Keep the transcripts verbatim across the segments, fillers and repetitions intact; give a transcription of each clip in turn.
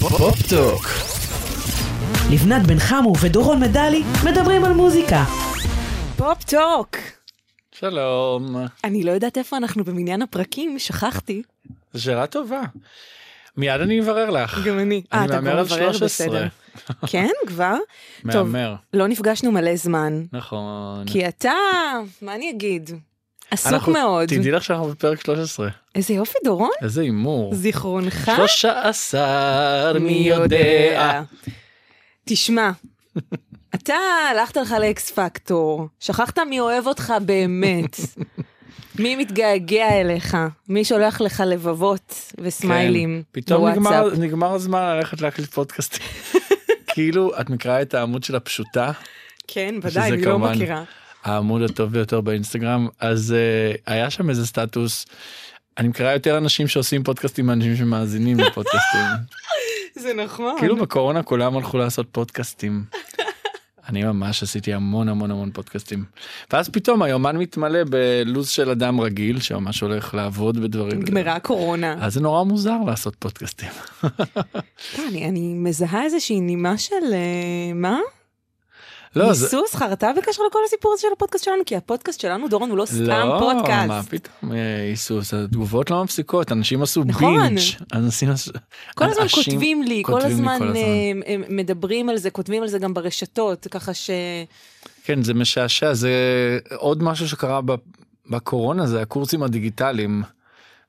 פופטוק. לבנת בן חמו ודורון מדלי מדברים על מוזיקה. פופטוק. שלום. אני לא יודעת איפה אנחנו במניין הפרקים, שכחתי. שאלה טובה. מיד אני אברר לך. גם אני. אני מאמר על שלוש עשרה. כן, כבר? מאמר. טוב, לא נפגשנו מלא זמן. נכון. כי אתה, מה אני אגיד? עסוק מאוד. תדעי לך שאנחנו בפרק שלוש עשרה. איזה יופי, דורון. איזה אימור. זיכרונך. שלוש עשרה, מי יודע. תשמע, אתה הלכת לך לאקס פקטור, שכחת מי אוהב אותך באמת. מי מתגעגע אליך? מי שולח לך לבבות וסמיילים? כן, פתאום נגמר, נגמר הזמן ללכת להקליט פודקאסטים. כאילו, את מקראה את העמוד של הפשוטה? כן, ודאי, אני לא מכירה. העמוד הטוב ביותר באינסטגרם, אז uh, היה שם איזה סטטוס, אני מקרא יותר אנשים שעושים פודקאסטים, אנשים שמאזינים לפודקאסטים. זה נכון. כאילו בקורונה כולם הלכו לעשות פודקאסטים. אני ממש עשיתי המון המון המון פודקאסטים. ואז פתאום היומן מתמלא בלוז של אדם רגיל, שממש הולך לעבוד בדברים. נגמרה קורונה. אז זה נורא מוזר לעשות פודקאסטים. אני, אני מזהה איזושהי נימה של מה? ניסוס, חרטה בקשר לכל הסיפור הזה של הפודקאסט שלנו, כי הפודקאסט שלנו, דורון, הוא לא סתם פודקאסט. לא, מה פתאום, איסוס, התגובות לא מפסיקות, אנשים עשו בינג'. כל הזמן כותבים לי, כל הזמן מדברים על זה, כותבים על זה גם ברשתות, ככה ש... כן, זה משעשע, זה עוד משהו שקרה בקורונה, זה הקורסים הדיגיטליים,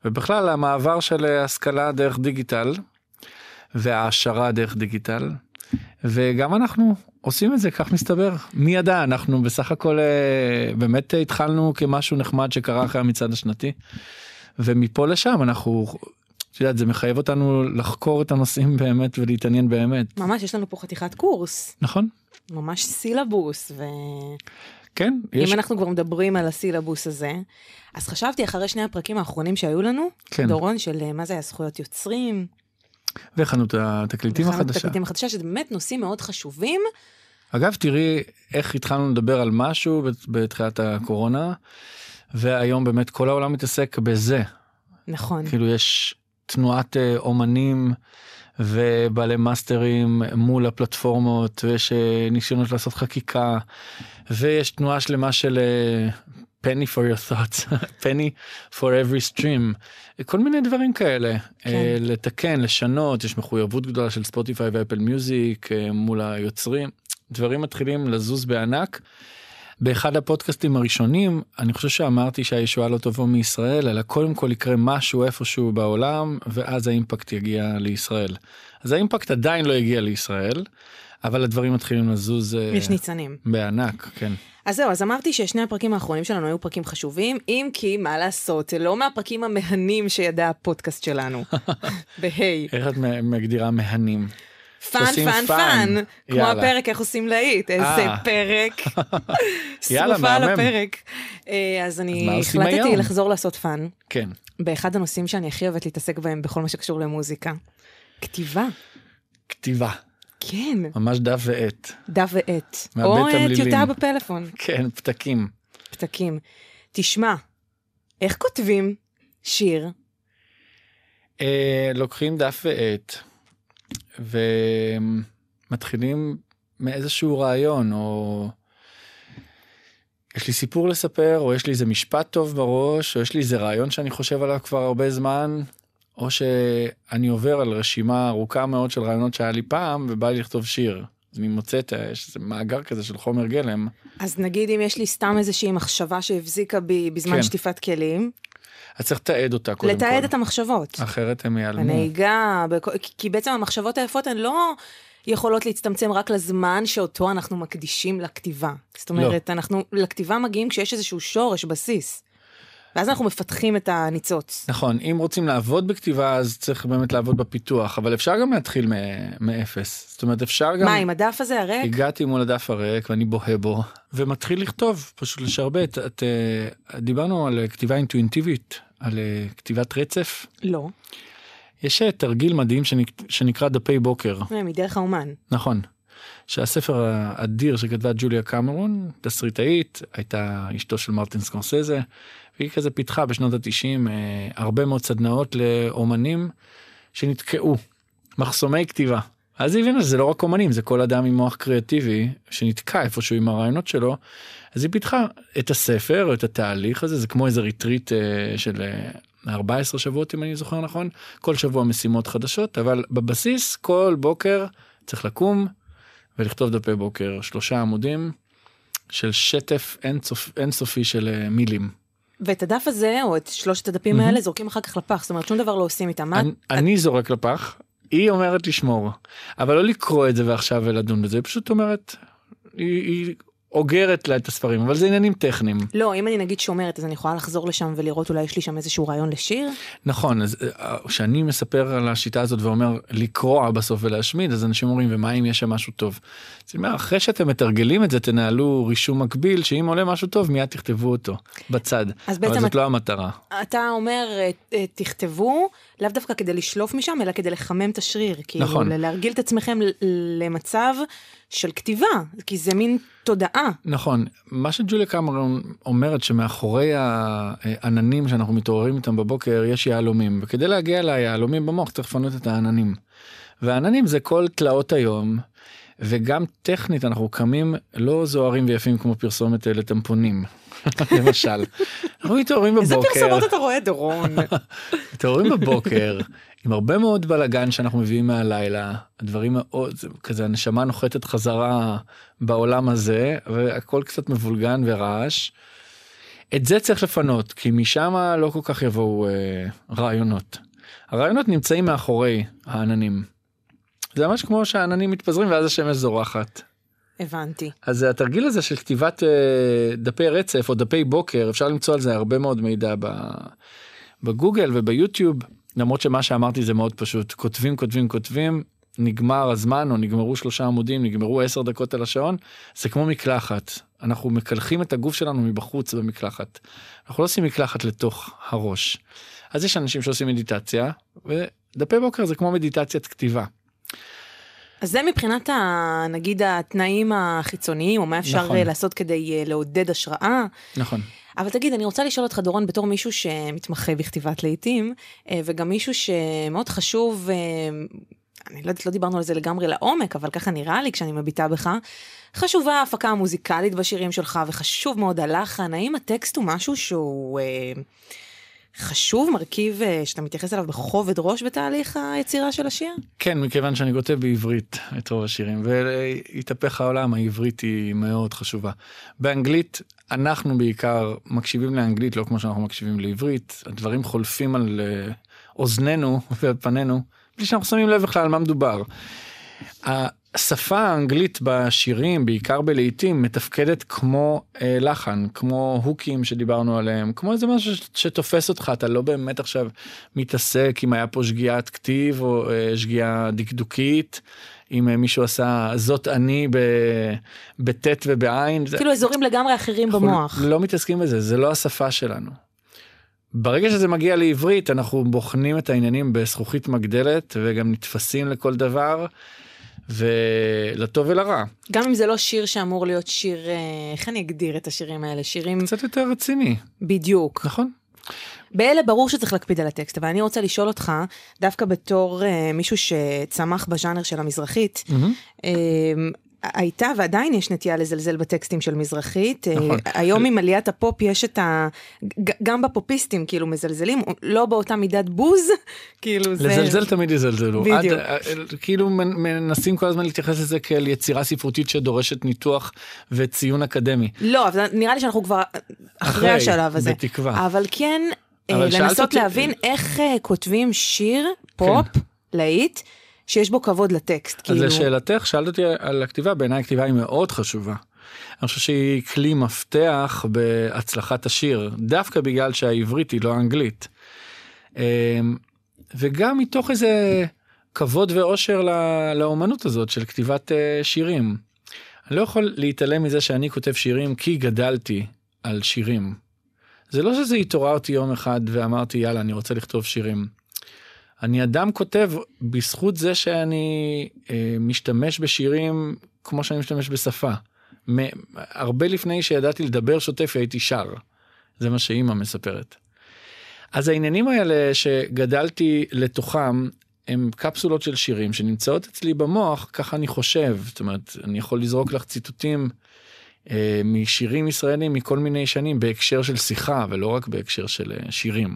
ובכלל המעבר של השכלה דרך דיגיטל, והעשרה דרך דיגיטל, וגם אנחנו עושים את זה, כך מסתבר. מי ידע, אנחנו בסך הכל באמת התחלנו כמשהו נחמד שקרה אחרי המצעד השנתי, ומפה לשם אנחנו, שדעת, זה מחייב אותנו לחקור את הנושאים באמת ולהתעניין באמת. ממש, יש לנו פה חתיכת קורס. נכון. ממש סילבוס, ו... כן, יש... אם אנחנו כבר מדברים על הסילבוס הזה, אז חשבתי אחרי שני הפרקים האחרונים שהיו לנו, כן. דורון של מה זה היה זכויות יוצרים, וחנות התקליטים החדשה. וחנות התקליטים החדשה, שזה באמת נושאים מאוד חשובים. אגב, תראי איך התחלנו לדבר על משהו בתחילת הקורונה, והיום באמת כל העולם מתעסק בזה. נכון. כאילו יש תנועת אומנים ובעלי מאסטרים מול הפלטפורמות, ויש ניסיונות לעשות חקיקה, ויש תנועה שלמה של... Penny for your thoughts, penny for every stream, כל מיני דברים כאלה, כן. לתקן, לשנות, יש מחויבות גדולה של ספוטיפיי ואפל מיוזיק מול היוצרים, דברים מתחילים לזוז בענק. באחד הפודקאסטים הראשונים, אני חושב שאמרתי שהישועה לא תבוא מישראל, אלא קודם כל יקרה משהו איפשהו בעולם, ואז האימפקט יגיע לישראל. אז האימפקט עדיין לא יגיע לישראל, אבל הדברים מתחילים לזוז... יש ניצנים. בענק, כן. אז זהו, אז אמרתי ששני הפרקים האחרונים שלנו היו פרקים חשובים, אם כי, מה לעשות, לא מהפרקים המהנים שידע הפודקאסט שלנו. בהי. איך את מגדירה מהנים? פן, פן, פן. כמו הפרק, איך עושים להיט. איזה פרק. סרופה על הפרק. אז אני החלטתי לחזור לעשות פן. כן. באחד הנושאים שאני הכי אוהבת להתעסק בהם, בכל מה שקשור למוזיקה. כתיבה. כתיבה. כן. ממש דף ועת. דף ועת. או טיוטה בפלאפון. כן, פתקים. פתקים. תשמע, איך כותבים שיר? לוקחים דף ועת, ומתחילים מאיזשהו רעיון, או יש לי סיפור לספר, או יש לי איזה משפט טוב בראש, או יש לי איזה רעיון שאני חושב עליו כבר הרבה זמן, או שאני עובר על רשימה ארוכה מאוד של רעיונות שהיה לי פעם, ובא לי לכתוב שיר. אז אני מוצאת, יש איזה מאגר כזה של חומר גלם. אז נגיד אם יש לי סתם איזושהי מחשבה שהבזיקה בי בזמן כן. שטיפת כלים, אז צריך לתעד אותה קודם לתעד כל. לתעד את המחשבות. אחרת הם ייעלמו. הנהיגה, בכ... כי בעצם המחשבות היפות הן לא יכולות להצטמצם רק לזמן שאותו אנחנו מקדישים לכתיבה. זאת אומרת, לא. אנחנו לכתיבה מגיעים כשיש איזשהו שורש בסיס. ואז אנחנו מפתחים את הניצוץ. נכון, אם רוצים לעבוד בכתיבה, אז צריך באמת לעבוד בפיתוח, אבל אפשר גם להתחיל מאפס. זאת אומרת, אפשר גם... מה, עם הדף הזה הרק? הגעתי מול הדף הרק, ואני בוהה בו, ומתחיל לכתוב, פשוט לשרבט. את, דיברנו על כתיבה אינטואינטיבית, על כתיבת רצף. לא. יש תרגיל מדהים שנקרא דפי בוקר. מדרך האומן. נכון. שהספר האדיר שכתבה ג'וליה קמרון, תסריטאית, הייתה אשתו של מרטין סקורסזה, והיא כזה פיתחה בשנות התשעים, הרבה מאוד סדנאות לאומנים שנתקעו מחסומי כתיבה. אז היא הבינה שזה לא רק אומנים, זה כל אדם עם מוח קריאטיבי, שנתקע איפשהו עם הרעיונות שלו, אז היא פיתחה את הספר, את התהליך הזה, זה כמו איזה ריטריט של ארבעה עשר שבועות, אם אני זוכר נכון, כל שבוע משימות חדשות, אבל בבסיס, כל בוקר צריך לקום, ולכתוב דפי בוקר, שלושה עמודים, של שטף אינסופ, אינסופי של מילים. ואת הדף הזה, או את שלושת הדפים האלה, זורקים אחר כך לפח, זאת אומרת, שום דבר לא עושים איתם. אני, אני זורק לפח, היא אומרת לשמור, אבל לא לקרוא את זה ועכשיו ולדון בזה, היא פשוט אומרת, היא, היא אוגרת לה את הספרים, אבל זה עניינים טכניים. לא, אם אני נגיד שאומרת, אז אני יכולה לחזור לשם ולראות, אולי יש לי שם איזשהו רעיון לשיר? נכון, אז כשאני מספר על השיטה הזאת ואומר לקרוא בסוף ולהשמיד, אז אנשים אומרים, ומה אם יש שם משהו טוב? זאת אומרת, אחרי שאתם מתרגלים את זה, תנהלו רישום מקביל, שאם עולה משהו טוב, מיד תכתבו אותו בצד. אבל זאת לא המטרה. אתה אומר, תכתבו, לאו דווקא כדי לשלוף משם, אלא כדי לחמם את השריר, כאילו להרגיל את עצמכם למצב של כתיבה, כי זה מין תודעה. נכון, מה שג'וליה קמרון אומרת שמאחורי העננים שאנחנו מתעוררים איתם בבוקר, יש יהלומים, וכדי להגיע ליהלומים במוח, צריך לפנות את העננים. והעננים זה כל תלאות היום, וגם טכנית אנחנו קמים לא זוהרים ויפים כמו פרסומת לטמפונים, למשל. אנחנו מתעוררים בבוקר. איזה פרסומות אתה רואה, דורון? מתעוררים בבוקר, עם הרבה מאוד בלגן שאנחנו מביאים מהלילה, הדברים מאוד, כזה הנשמה נוחתת חזרה בעולם הזה, והכל קצת מבולגן ורעש. את זה צריך לפנות, כי משם לא כל כך יבואו אה, רעיונות. הרעיונות נמצאים מאחורי העננים. זה ממש כמו שהעננים מתפזרים ואז השמש זורחת. הבנתי. אז התרגיל הזה של כתיבת אה, דפי רצף או דפי בוקר, אפשר למצוא על זה הרבה מאוד מידע בגוגל וביוטיוב, למרות שמה שאמרתי זה מאוד פשוט, כותבים, כותבים, כותבים, נגמר הזמן, או נגמרו שלושה עמודים, נגמרו עשר דקות על השעון, זה כמו מקלחת. אנחנו מקלחים את הגוף שלנו מבחוץ במקלחת. אנחנו לא עושים מקלחת לתוך הראש. אז יש אנשים שעושים מדיטציה, ודפי בוקר זה כמו מדיטציית כתיבה. אז זה מבחינת, ה, נגיד, התנאים החיצוניים, או מה אפשר נכון. לעשות כדי לעודד השראה. נכון. אבל תגיד, אני רוצה לשאול אותך, דורון, בתור מישהו שמתמחה בכתיבת לעיתים, וגם מישהו שמאוד חשוב, אני לא יודעת, לא דיברנו על זה לגמרי לעומק, אבל ככה נראה לי כשאני מביטה בך, חשובה ההפקה המוזיקלית בשירים שלך, וחשוב מאוד הלחן, האם הטקסט הוא משהו שהוא חשוב, מרכיב שאתה מתייחס אליו בכובד ראש בתהליך היצירה של השיר? כן, מכיוון שאני כותב בעברית את רוב השירים, והתהפך העולם, העברית היא מאוד חשובה. באנגלית, אנחנו בעיקר מקשיבים לאנגלית, לא כמו שאנחנו מקשיבים לעברית, הדברים חולפים על אוזנינו ופנינו, בלי שאנחנו שמים לב בכלל על מה מדובר. השפה האנגלית בשירים, בעיקר בלעיתים, מתפקדת כמו אה, לחן, כמו הוקים שדיברנו עליהם, כמו איזה משהו שתופס אותך, אתה לא באמת עכשיו מתעסק אם היה פה שגיאת כתיב או אה, שגיאה דקדוקית, אם מישהו עשה זאת אני בטט ובעין. כאילו אזורים לגמרי אחרים במוח. לא מתעסקים בזה, זה לא השפה שלנו. ברגע שזה מגיע לעברית, אנחנו בוחנים את העניינים בזכוכית מגדלת, וגם נתפסים לכל דבר, ולטוב ולרע. גם אם זה לא שיר שאמור להיות שיר, איך אני אגדיר את השירים האלה? שירים קצת יותר רציני. בדיוק. נכון. באלה ברור שצריך להקפיד על הטקסט, אבל אני רוצה לשאול אותך, דווקא בתור אה, מישהו שצמח בז'אנר של המזרחית, mm-hmm. אה, הייתה ועדיין יש נטייה לזלזל בטקסטים של מזרחית, נכון. אה, היום עם עליית הפופ יש את ה... ג- גם בפופיסטים כאילו מזלזלים, לא באותה מידת בוז, כאילו זה... לזלזל תמיד יזלזלו. בדיוק. עד, כאילו מנסים כל הזמן להתייחס לזה כאל יצירה ספרותית שדורשת ניתוח וציון אקדמי. לא, אבל נראה לי שאנחנו כבר אחרי השלב הזה. בתקווה. אבל כן... לנסות להבין איך כותבים שיר, פופ, להיט, שיש בו כבוד לטקסט. אז לשאלתך, שאלת אותי על הכתיבה, בעיניי הכתיבה היא מאוד חשובה. אני חושב שהיא כלי מפתח בהצלחת השיר, דווקא בגלל שהעברית היא לא אנגלית. וגם מתוך איזה כבוד ואושר לאומנות הזאת של כתיבת שירים. אני לא יכול להתעלם מזה שאני כותב שירים כי גדלתי על שירים. זה לא שזה התעורר אותי יום אחד ואמרתי, יאללה, אני רוצה לכתוב שירים. אני אדם כותב בזכות זה שאני אה, משתמש בשירים כמו שאני משתמש בשפה. מ- הרבה לפני שידעתי לדבר שוטף, הייתי שר. זה מה שאמא מספרת. אז העניינים האלה שגדלתי לתוכם, הם קפסולות של שירים שנמצאות אצלי במוח, ככה אני חושב, זאת אומרת, אני יכול לזרוק לך ציטוטים אה, משירים ישראלים מכל מיני שנים, בהקשר של שיחה, ולא רק בהקשר של אה, שירים.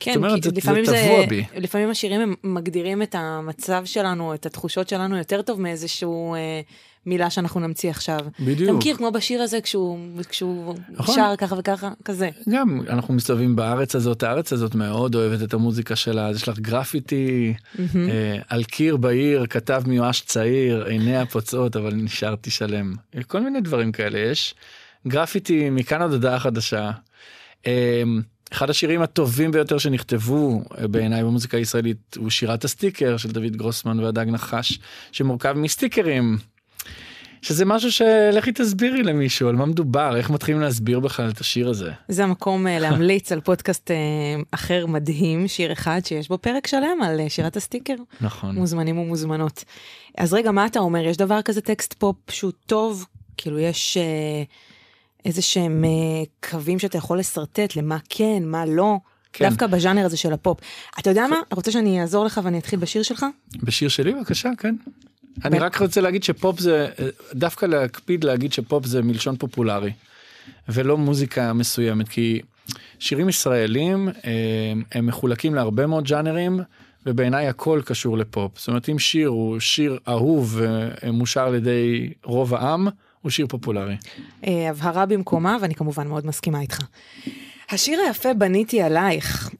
כן, זאת אומרת, זה, לפעמים זה תבוא זה, בי. לפעמים השירים הם מגדירים את המצב שלנו, את התחושות שלנו יותר טוב מאיזשהו... אה, מילה שאנחנו נמציא עכשיו. בדיוק. אתה מכיר כמו בשיר הזה, כשהוא, כשהוא נכון. שר ככה וככה, כזה. גם אנחנו מסתובבים בארץ הזאת, הארץ הזאת מאוד אוהבת את המוזיקה שלה, אז יש לך גרפיטי, mm-hmm. אה, על קיר בעיר, כתב מיואש צעיר, עיני הפוצעות, אבל נשארתי שלם. כל מיני דברים כאלה יש. גרפיטי מכאן עד הודעה חדשה. אה, אחד השירים הטובים ביותר שנכתבו בעיניי במוזיקה הישראלית, הוא שירת הסטיקר של דוד גרוסמן והדג נחש, שמורכב מסטיקרים, שזה משהו שלכי תסבירי למישהו, על מה מדובר, איך מתחילים להסביר בכלל את השיר הזה. זה המקום להמליץ על פודקאסט אחר מדהים, שיר אחד שיש בו פרק שלם על שירת הסטיקר. נכון. מוזמנים ומוזמנות. אז רגע, מה אתה אומר? יש דבר כזה טקסט פופ שהוא טוב, כאילו יש איזה שהם קווים שאתה יכול לסרטט, למה כן, מה לא, כן. דווקא בז'אנר הזה של הפופ. אתה יודע מה? רוצה שאני אעזור לך ואני אתחיל בשיר שלך? בשיר שלי? בבקשה, כן. אני רק רוצה להגיד שפופ זה, דווקא להקפיד להגיד שפופ זה מלשון פופולרי, ולא מוזיקה מסוימת, כי שירים ישראלים הם מחולקים להרבה מאוד ג'אנרים, ובעיניי הכל קשור לפופ. זאת אומרת, אם שיר הוא שיר אהוב ומושר על ידי רוב העם, הוא שיר פופולרי. הבהרה במקומה, ואני כמובן מאוד מסכימה איתך. השיר היפה בניתי עלייך,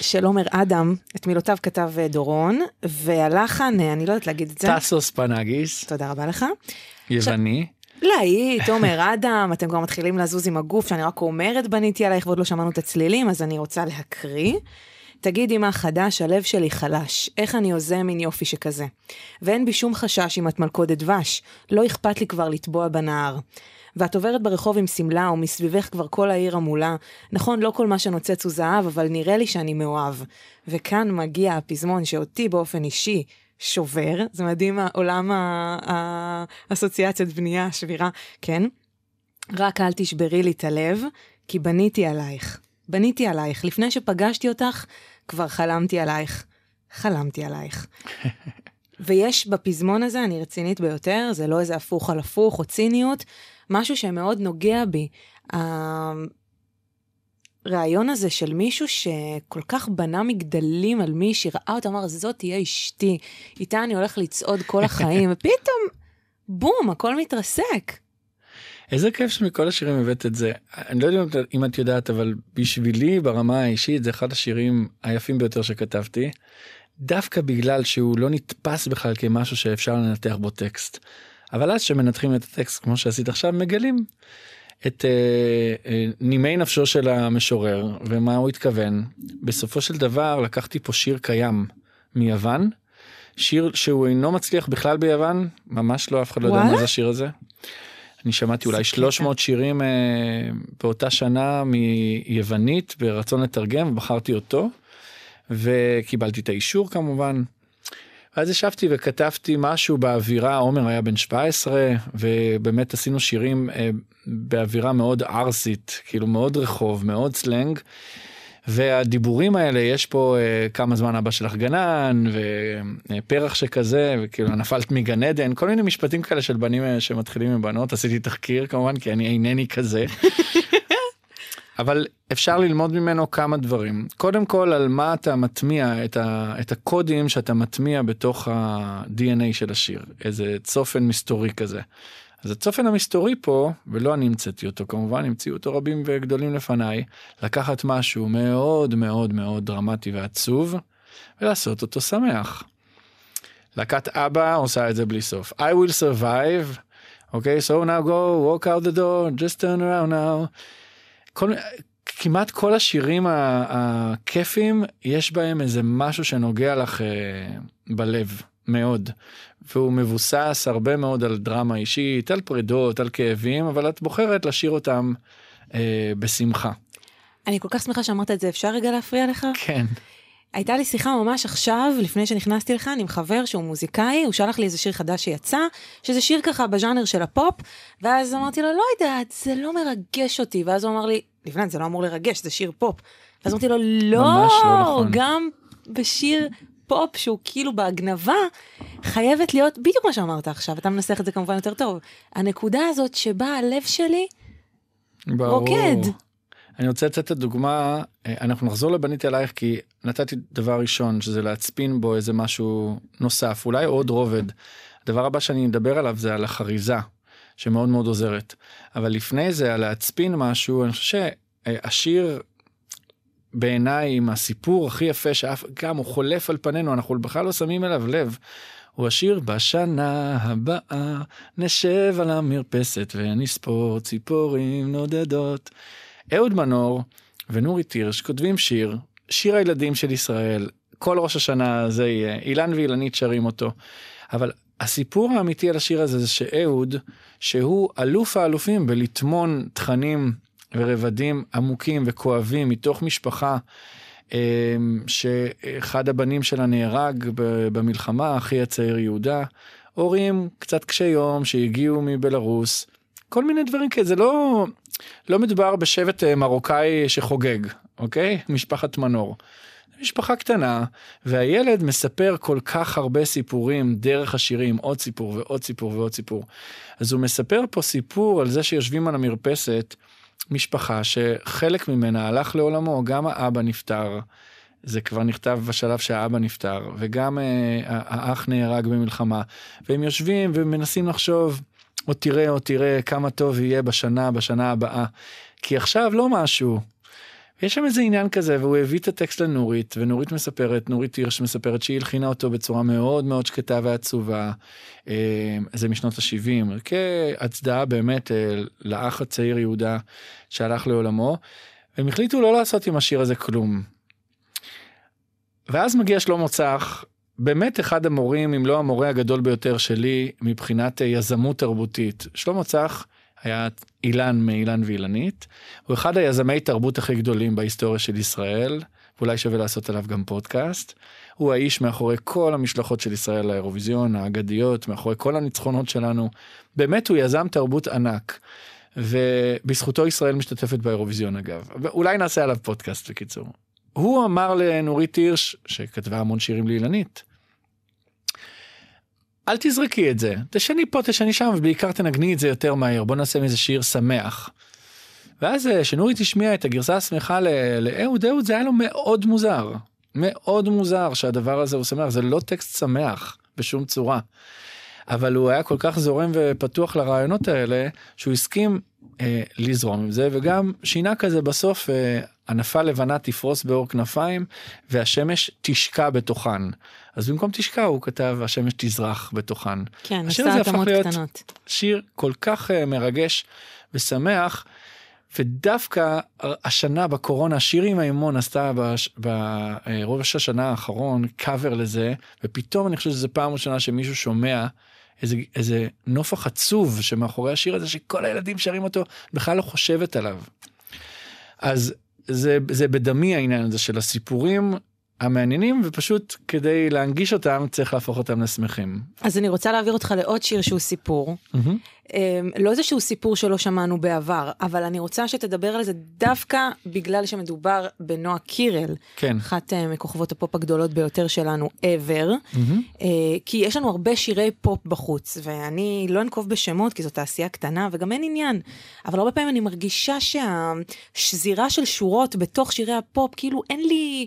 של עומר אדם, את מילותיו כתב דורון, והלחן, אני לא יודעת להגיד את זה. טסוס פנגיס. תודה רבה לך. יווני. להיט, עומר אדם, אתם כבר מתחילים לזוז עם הגוף, שאני רק אומרת בניתי עלייך, ועוד לא שמענו את הצלילים, אז אני רוצה להקריא. תגידי מה חדש, הלב שלי חלש, איך אני עוזה מן יופי שכזה. ואין בי שום חשש אם את מלכודת דבש, לא אכפת לי כבר לטבוע בנהר. ואת עוברת ברחוב עם סמלה, ומסביבך כבר כל העיר המולה. נכון, לא כל מה שנוצץ הוא זהב, אבל נראה לי שאני מאוהב. וכאן מגיע הפזמון שאותי באופן אישי שובר. זה מדהים, העולם האסוציאציית בנייה, שבירה, כן? רק אל תשברי לי את הלב, כי בניתי עלייך. בניתי עלייך. לפני שפגשתי אותך, כבר חלמתי עלייך. חלמתי עלייך. ויש בפזמון הזה, אני רצינית ביותר, זה לא איזה הפוך על הפוך או ציניות, משהו שמאוד נוגע בי. הרעיון הזה של מישהו שכל כך בנה מגדלים על מי שראה אותה, אמר, זאת תהיה אשתי, איתה אני הולך לצעוד כל החיים, ופתאום, בום, הכל מתרסק. איזה כיף שמכל השירים הבאת את זה. אני לא יודע אם את יודעת, אבל בשבילי, ברמה האישית, זה אחד השירים היפים ביותר שכתבתי, דווקא בגלל שהוא לא נתפס בכלל כמשהו שאפשר לנתח בו טקסט. אבל אז שמנתחים את הטקסט, כמו שעשית עכשיו, מגלים את אה, אה, נימי נפשו של המשורר, ומה הוא התכוון. בסופו של דבר, לקחתי פה שיר קיים מיוון, שיר שהוא אינו מצליח בכלל ביוון, ממש לא, אף אחד לא יודע מה זה השיר הזה. אני שמעתי אולי שלוש מאות שירים אה, באותה שנה מיוונית, ברצון לתרגם, ובחרתי אותו, וקיבלתי את האישור כמובן. אז ישבתי וכתבתי משהו באווירה, עומר היה בן שבע עשרה, ובאמת עשינו שירים באווירה מאוד ארסית, כאילו מאוד רחוב, מאוד סלנג, והדיבורים האלה, יש פה כמה זמן אבא שלך גנן, ופרח שכזה, וכאילו נפלת מגן עדן, כל מיני משפטים כאלה של בנים שמתחילים מבנות, עשיתי תחקיר כמובן, כי אני אינני כזה. אבל אפשר ללמוד ממנו כמה דברים. קודם כל, על מה אתה מטמיע, את, ה, את הקודים שאתה מטמיע בתוך ה-די אן איי של השיר. איזה צופן מסתורי כזה. אז הצופן המסתורי פה, ולא אני המצאתי אותו, כמובן, המציאו אותו רבים וגדולים לפניי, לקחת משהו מאוד מאוד מאוד דרמטי ועצוב, ולעשות אותו שמח. להקת אבא עושה את זה בלי סוף. I will survive. Okay, so now go, walk out the door, just turn around now. כל, כמעט כל השירים הכיפים, יש בהם איזה משהו שנוגע לך אה, בלב, מאוד. והוא מבוסס הרבה מאוד על דרמה אישית, על פרידות, על כאבים, אבל את בוחרת לשיר אותם אה, בשמחה. אני כל כך שמחה שאמרת את זה, אפשר רגע להפריע לך? כן. הייתה לי שיחה ממש עכשיו, לפני שנכנסתי לכאן, עם חבר שהוא מוזיקאי, הוא שלח לי איזה שיר חדש שיצא, שזה שיר ככה בז'אנר של הפופ, ואז אמרתי לו, לא יודעת, זה לא מרגש אותי, ואז הוא אמר לי, לבנת, זה לא אמור לרגש, זה שיר פופ. ואז אמרתי לו, לא, גם בשיר פופ שהוא כאילו בהגנבה, חייבת להיות בדיוק מה שאמרת עכשיו, אתה מנסח את זה כמובן יותר טוב, הנקודה הזאת שבה הלב שלי ברור. רוקד. אני רוצה לצאת את הדוגמה, אנחנו נחזור לבנית אלייך, כי נתתי דבר ראשון, שזה להצפין בו איזה משהו נוסף, אולי עוד רובד. הדבר הבא שאני מדבר עליו זה על החריזה, שמאוד מאוד עוזרת. אבל לפני זה, על להצפין משהו, אני חושב שהשיר בעיניי, עם הסיפור הכי יפה, שאף גם הוא חולף על פנינו, אנחנו בכלל לא שמים אליו לב, הוא השיר בשנה הבאה, נשב על המרפסת ונספור ציפורים נודדות. אהוד מנור ונורי טירש כותבים שיר, שיר הילדים של ישראל, כל ראש השנה זה יהיה, אילן ואילנית שרים אותו, אבל הסיפור האמיתי על השיר הזה זה שאהוד, שהוא אלוף האלופים בלטמון תכנים ורבדים עמוקים וכואבים מתוך משפחה, שאחד הבנים שלה נהרג במלחמה, אחי הצעיר יהודה, הורים קצת קשי יום שהגיעו מבלרוס, כל מיני דברים כאלה, זה לא, לא מדובר בשבט מרוקאי שחוגג, אוקיי? משפחת מנור. משפחה קטנה, והילד מספר כל כך הרבה סיפורים דרך השירים, עוד סיפור ועוד סיפור ועוד סיפור. אז הוא מספר פה סיפור על זה שיושבים על המרפסת, משפחה שחלק ממנה הלך לעולמו, גם האבא נפטר, זה כבר נכתב בשלב שהאבא נפטר, וגם האח נהרג במלחמה, והם יושבים ומנסים לחשוב, או תראה, או תראה, כמה טוב יהיה בשנה, בשנה הבאה. כי עכשיו לא משהו. יש שם איזה עניין כזה, והוא הביא את הטקסט לנורית, ונורית מספרת, נורית הירש מספרת שהיא הלחינה אותו בצורה מאוד מאוד שקטה ועצובה, זה משנות ה-שבעים, כהצדעה באמת לאח הצעיר יהודה שהלך לעולמו, והם החליטו לא לעשות עם השיר הזה כלום. ואז מגיע שלום מוצח, באמת אחד המורים, אם לא המורה הגדול ביותר שלי, מבחינת יזמות תרבותית. שלמה צח היה אילן מאילן ואילנית, הוא אחד היזמי תרבות הכי גדולים בהיסטוריה של ישראל, ואולי שווה לעשות עליו גם פודקאסט. הוא האיש מאחורי כל המשלחות של ישראל לאירוויזיון, האגדיות, מאחורי כל הניצחונות שלנו. באמת הוא יזם תרבות ענק, ובזכותו ישראל משתתפת באירוויזיון אגב. אולי נעשה עליו פודקאסט בקיצור. הוא אמר לנורית הירש, שכתבה המון שירים לאילנית, אל תזרקי את זה, תשני פה, תשני שם, ובעיקר תנגני את זה יותר מהר, בוא נעשה איזה שיר שמח. ואז שנורית השמיע את הגרסה השמחה לאהוד, אהוד, זה היה לו מאוד מוזר, מאוד מוזר שהדבר הזה הוא שמח, זה לא טקסט שמח בשום צורה. אבל הוא היה כל כך זורם ופתוח לרעיונות האלה, שהוא הסכים אה, לזרום עם זה, וגם שינה כזה בסוף, אה, ענפה לבנה תפרוס באור כנפיים, והשמש תשקע בתוכן. אז במקום תשקע, הוא כתב, השמש תזרח בתוכן. כן, השיר הזה הפך להיות קטנות. שיר כל כך אה, מרגש ושמח, ודווקא השנה בקורונה, שירים האימון עשתה בראש השנה האחרון, קאבר לזה, ופתאום אני חושב שזה פעם ראשונה שמישהו שומע איזה, איזה נופח עצוב שמאחורי השיר הזה, שכל הילדים שרים אותו, בכלל לא חושבת עליו. אז זה, זה בדמי העניין הזה של הסיפורים המעניינים, ופשוט כדי להנגיש אותם, צריך להפוך אותם לשמחים. אז אני רוצה להעביר אותך לעוד שיר שהוא סיפור. Mm-hmm. לא זה שהוא סיפור שלא שמענו בעבר, אבל אני רוצה שתדבר על זה דווקא בגלל שמדובר בנועה קירל, כן. אחת מכוכבות הפופ הגדולות ביותר שלנו ever, mm-hmm. כי יש לנו הרבה שירי פופ בחוץ, ואני לא אנקוב בשמות, כי זאת תעשייה קטנה, וגם אין עניין, אבל הרבה פעמים אני מרגישה שהשזירה של שורות בתוך שירי הפופ, כאילו אין לי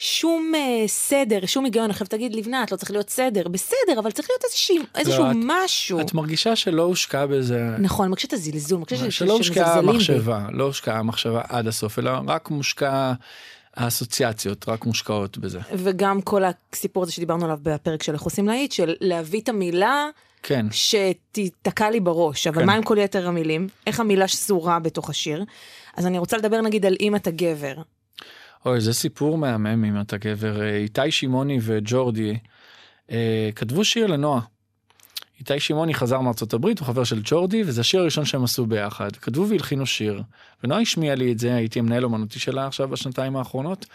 שום סדר, שום היגיון, אחרי תגיד לבנה, את לא צריך להיות סדר, בסדר, אבל צריך להיות איזשהו, איזשהו לא, משהו. את, את מרגישה שלא הושקע בזה. נכון, אני מרגישה את הזלזול, מרגישה של, שלא הושקעה המחשבה, בי. לא הושקעה המחשבה עד הסוף, אלא רק מושקעה האסוציאציות, רק מושקעות בזה. וגם כל הסיפור הזה שדיברנו עליו בפרק של החוסים להיט, של להביא את המילה כן. שתתקע לי בראש, אבל כן. מה עם כל יתר המילים? איך המילה שסורה בתוך השיר? אז אני רוצה לדבר נגיד על אם אתה גבר. אוי, זה סיפור מהמם אם אתה גבר. איתי שימוני וג'ורדי אה, כתבו שיר לנועה. איתי שימוני חזר מארצות הברית, הוא חבר של ג'ורדי, וזה השיר הראשון שהם עשו ביחד. כתבו והלחינו שיר, ונועה השמיע לי את זה, הייתי מנהל אומנותי שלה עכשיו בשנתיים האחרונות.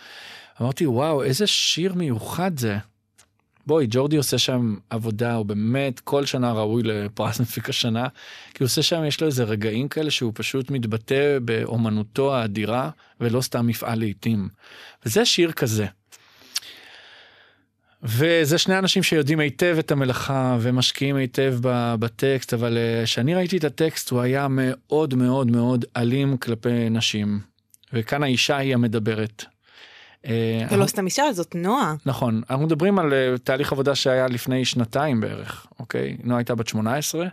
אמרתי, וואו, איזה שיר מיוחד זה. בואי, ג'ורדי עושה שם עבודה, הוא באמת כל שנה ראוי לפרס מפיק השנה, כי הוא עושה שם, יש לו איזה רגעים כאלה, שהוא פשוט מתבטא באומנותו האדירה, ולא סתם מפעל לעתים. וזה שיר כזה. וזה שני אנשים שיודעים היטב את המלאכה, ומשקיעים היטב בטקסט, אבל כשאני ראיתי את הטקסט, הוא היה מאוד מאוד מאוד אלים כלפי נשים. וכאן האישה היא המדברת. ולא סתם אישה, זאת נועה. נכון, אנחנו מדברים על תהליך עבודה שהיה לפני שנתיים בערך, אוקיי? נועה הייתה בת שמונה עשרה.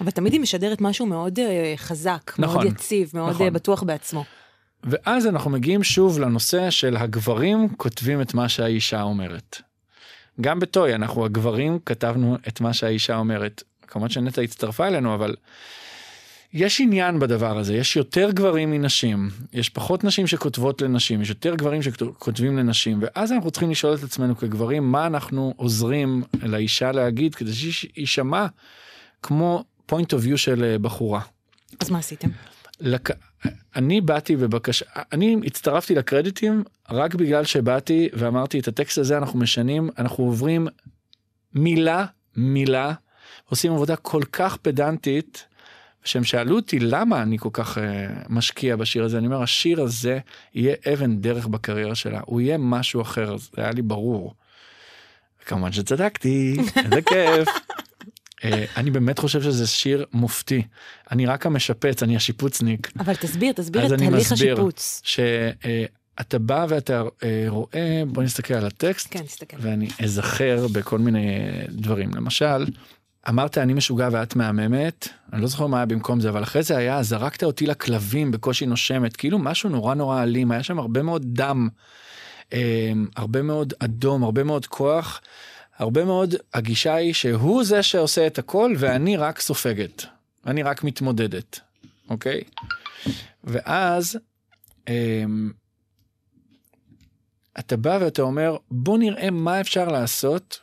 אבל תמיד היא משדרת משהו מאוד חזק, מאוד יציב, מאוד בטוח בעצמו. ואז אנחנו מגיעים שוב לנושא של הגברים כותבים את מה שהאישה אומרת. גם בתוי, אנחנו הגברים כתבנו את מה שהאישה אומרת. כמובן שנטה הצטרפה אלינו, אבל יש עניין בדבר הזה, יש יותר גברים מנשים, יש פחות נשים שכותבות לנשים, יש יותר גברים שכותבים לנשים, ואז אנחנו צריכים לשאול את עצמנו כגברים, מה אנחנו עוזרים לאישה להגיד, כדי שהיא שמע כמו point of view של בחורה. אז מה עשיתם? לק... אני באתי בבקשה, אני הצטרפתי לקרדיטים רק בגלל שבאתי ואמרתי את הטקסט הזה אנחנו משנים, אנחנו עוברים מילה, מילה, עושים עבודה כל כך פדנטית, שהם שאלו אותי למה אני כל כך uh, משקיע בשיר הזה, אני אומר השיר הזה יהיה אבן דרך בקריירה שלה, הוא יהיה משהו אחר, זה היה לי ברור. כמובן שצדקתי, איזה כיף. אני באמת חושב שזה שיר מופתי. אני רק המשפץ, אני השיפוצניק. אבל תסביר, תסביר את תהליך השיפוץ. שאתה בא ואתה רואה, בוא נסתכל על הטקסט. כן, נסתכל. ואני אזכר בכל מיני דברים. למשל, אמרת, אני משוגע ואת מהממת. אני לא זוכר מה היה במקום זה, אבל אחרי זה היה, זרקת אותי לכלבים בקושי נושמת. כאילו משהו נורא נורא אלים. היה שם הרבה מאוד דם, הרבה מאוד אדום, הרבה מאוד כוח. הרבה מאוד הגישה היא שהוא זה שעושה את הכל, ואני רק סופגת. אני רק מתמודדת. אוקיי? ואז, אמ, אתה בא ואתה אומר, בוא נראה מה אפשר לעשות,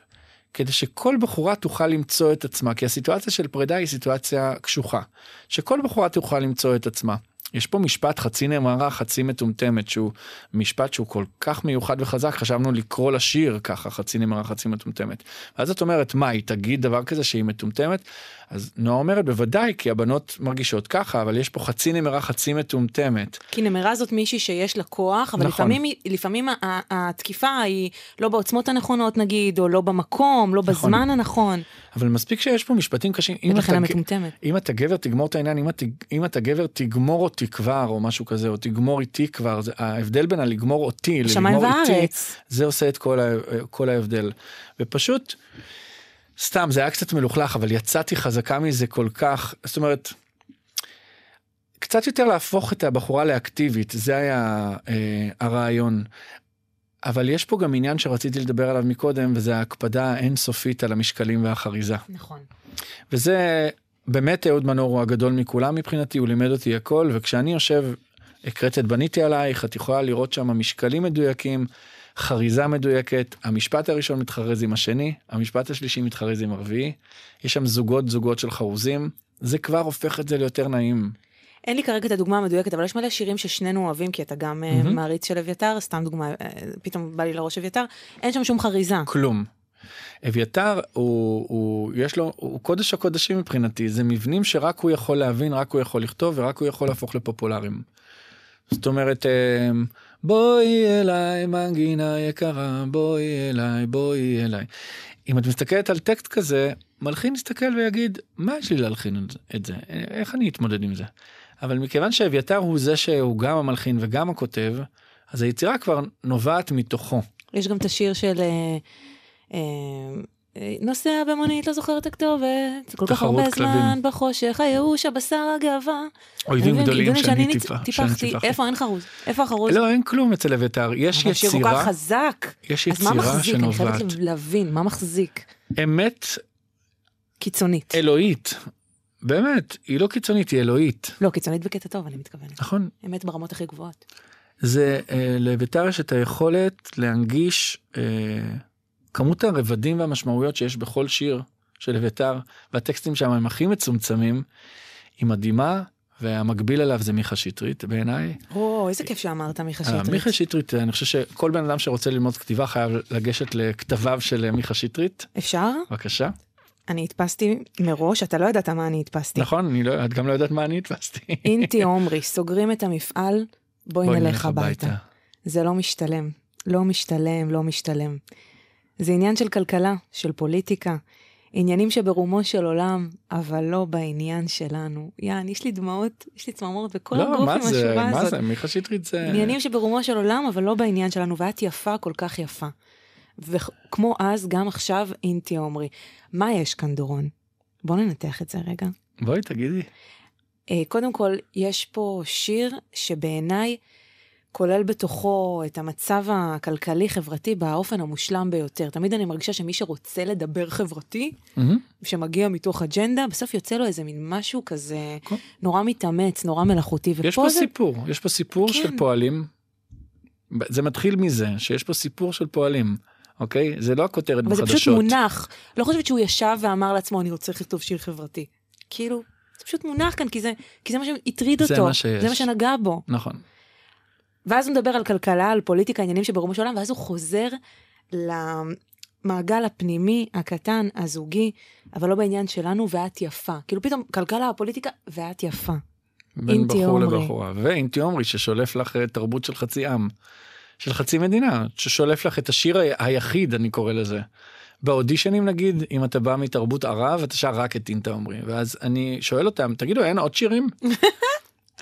כדי שכל בחורה תוכל למצוא את עצמה. כי הסיטואציה של פרידה היא סיטואציה קשוחה. שכל בחורה תוכל למצוא את עצמה. יש פה משפט חצי נאמרה, חצי מטומטמת, שהוא משפט שהוא כל כך מיוחד וחזק, חשבנו לקרוא לשיר ככה, חצי נאמרה, חצי מטומטמת. אז את אומרת, מה, היא תגיד דבר כזה שהיא מטומטמת? אז נועה אומרת, בוודאי, כי הבנות מרגישות ככה, אבל יש פה חצי נאמרה, חצי מטומטמת. כי נאמרה זאת מישהי שיש לה כוח, אבל נכון. לפעמים, לפעמים התקיפה היא לא בעוצמות הנכונות, נגיד, או לא במקום, לא בזמן נכון. הנכון. אבל מספיק שיש פה משפטים קשים. אם אתה, אם אתה גבר תגמור את העניין, אם אתה, אם אתה גבר תגמור אותי כבר, או משהו כזה, או תגמור איתי כבר, ההבדל בין הלגמור אותי, שמיים וארץ. זה עושה את כל, כל ההבדל. ופשוט, סתם, זה היה קצת מלוכלך, אבל יצאתי חזקה מזה כל כך, זאת אומרת, קצת יותר להפוך את הבחורה לאקטיבית, זה היה אה, הרעיון. אבל יש פה גם עניין שרציתי לדבר עליו מקודם, וזה ההקפדה האינסופית על המשקלים והחריזה. נכון. וזה באמת אהוד מנור הוא הגדול מכולם מבחינתי, הוא לימד אותי הכל, וכשאני יושב, הקרצת בניתי עלייך, את יכולה לראות שם משקלים מדויקים, חריזה מדויקת, המשפט הראשון מתחרז עם השני, המשפט השלישי מתחרז עם הרביעי, יש שם זוגות זוגות של חרוזים, זה כבר הופך את זה ליותר נעים. אין לי כרגע את הדוגמה המדויקת, אבל יש מלא שירים ששנינו אוהבים, כי אתה גם mm-hmm. מעריץ של אביתר, סתם דוגמה, פתאום בא לי לראש אביתר, אין שם שום חריזה. כלום. אביתר, הוא, הוא, יש לו, הוא קודש הקודשים מבחינתי, זה מבנים שרק הוא יכול להבין, רק הוא יכול לכתוב, ורק הוא יכול להפוך לפופולריים. זאת אומרת, בואי אליי, מנגינה יקרה, בואי אליי, בואי אליי. אם את מסתכלת על טקסט כזה, מלחין יסתכל ויגיד, מה יש לי להלחין את זה? איך אני אתמודד עם זה? אבל מכיוון שאביתר הוא זה שהוא גם המלחין וגם הכותב, אז היצירה כבר נובעת מתוכו. יש גם את השיר של נוסע במונית, לא זוכרת הכתובת, כל כך הרבה זמן בחושך, הייאוש, הבשר, הגאווה. אויבים גדולים שאני טיפחתי. איפה אין חרוז? איפה החרוז? לא, אין כלום אצל אביתר. יש יצירה. אבל שכל כך חזק. יש יצירה שנובעת. אני חייבת להבין, מה מחזיק? אמת. קיצונית. אלוהית. באמת, היא לא קיצונית, היא אלוהית. לא, קיצונית בקטע טוב, אני מתכוונת. נכון. אמת ברמות הכי גבוהות. זה, לאביתר יש את היכולת להנגיש כמות הרבדים והמשמעויות שיש בכל שיר של אביתר, והטקסטים שם הם הכי מצומצמים, היא מדהימה, והמקביל עליו זה מיכה שטרית בעיניי. או, איזה כיף שאמרת מיכה שטרית. מיכה שטרית, אני חושב שכל בן אדם שרוצה ללמוד כתיבה, חייב לגשת לכתביו של מיכה שטרית. אפשר? בבקשה. אני הדפסתי מראש, אתה לא ידעת מה אני הדפסתי. נכון, את גם לא יודעת מה אני הדפסתי. אינתי אומרי, סוגרים את המפעל, בואי נלך הביתה. זה לא משתלם, לא משתלם, לא משתלם. זה עניין של כלכלה, של פוליטיקה, עניינים שברומו של עולם, אבל לא בעניין שלנו. יען, יש לי דמעות, יש לי צמרמורת בכל לא, הגוף עם השורה הזאת. לא, מה זה? מיכה שטרית זה... עניינים שברומו של עולם, אבל לא בעניין שלנו, ואת יפה, כל כך יפה. וכמו אז, גם עכשיו, אינתי אומרי. מה יש כאן, דורון? בוא ננתח את זה רגע. בואי, תגידי. קודם כל, יש פה שיר שבעיניי כולל בתוכו את המצב הכלכלי-חברתי באופן המושלם ביותר. תמיד אני מרגישה שמי שרוצה לדבר חברתי, mm-hmm. שמגיע מתוך אג'נדה, בסוף יוצא לו איזה מין משהו כזה cool. נורא מתאמץ, נורא מלאכותי. יש פה זה... סיפור, יש פה סיפור כן. של פועלים. זה מתחיל מזה, שיש פה סיפור של פועלים. אוקיי? זה לא הכותרת בחדשות. אבל זה פשוט מונח. לא חושבת שהוא ישב ואמר לעצמו, אני רוצה לכתוב שיר חברתי. כאילו, זה פשוט מונח כאן, כי זה, כי זה מה שהטריד אותו. זה מה שיש. זה מה שנגע בו. נכון. ואז הוא מדבר על כלכלה, על פוליטיקה, עניינים שברומו של עולם, ואז הוא חוזר למעגל הפנימי, הקטן, הזוגי, אבל לא בעניין שלנו, ואת יפה. כאילו פתאום, כלכלה, הפוליטיקה, ואת יפה. בין בחור לבחורה. ואינתי אומרי ששולף לך תרבות של חצי עם, של חצי מדינה, ששולף לך את השיר היחיד, אני קורא לזה. באודישנים נגיד, אם אתה בא מתרבות ערב, אתה שר רק את אינתי אומרי. ואז אני שואל אותם, תגידו, אין עוד שירים?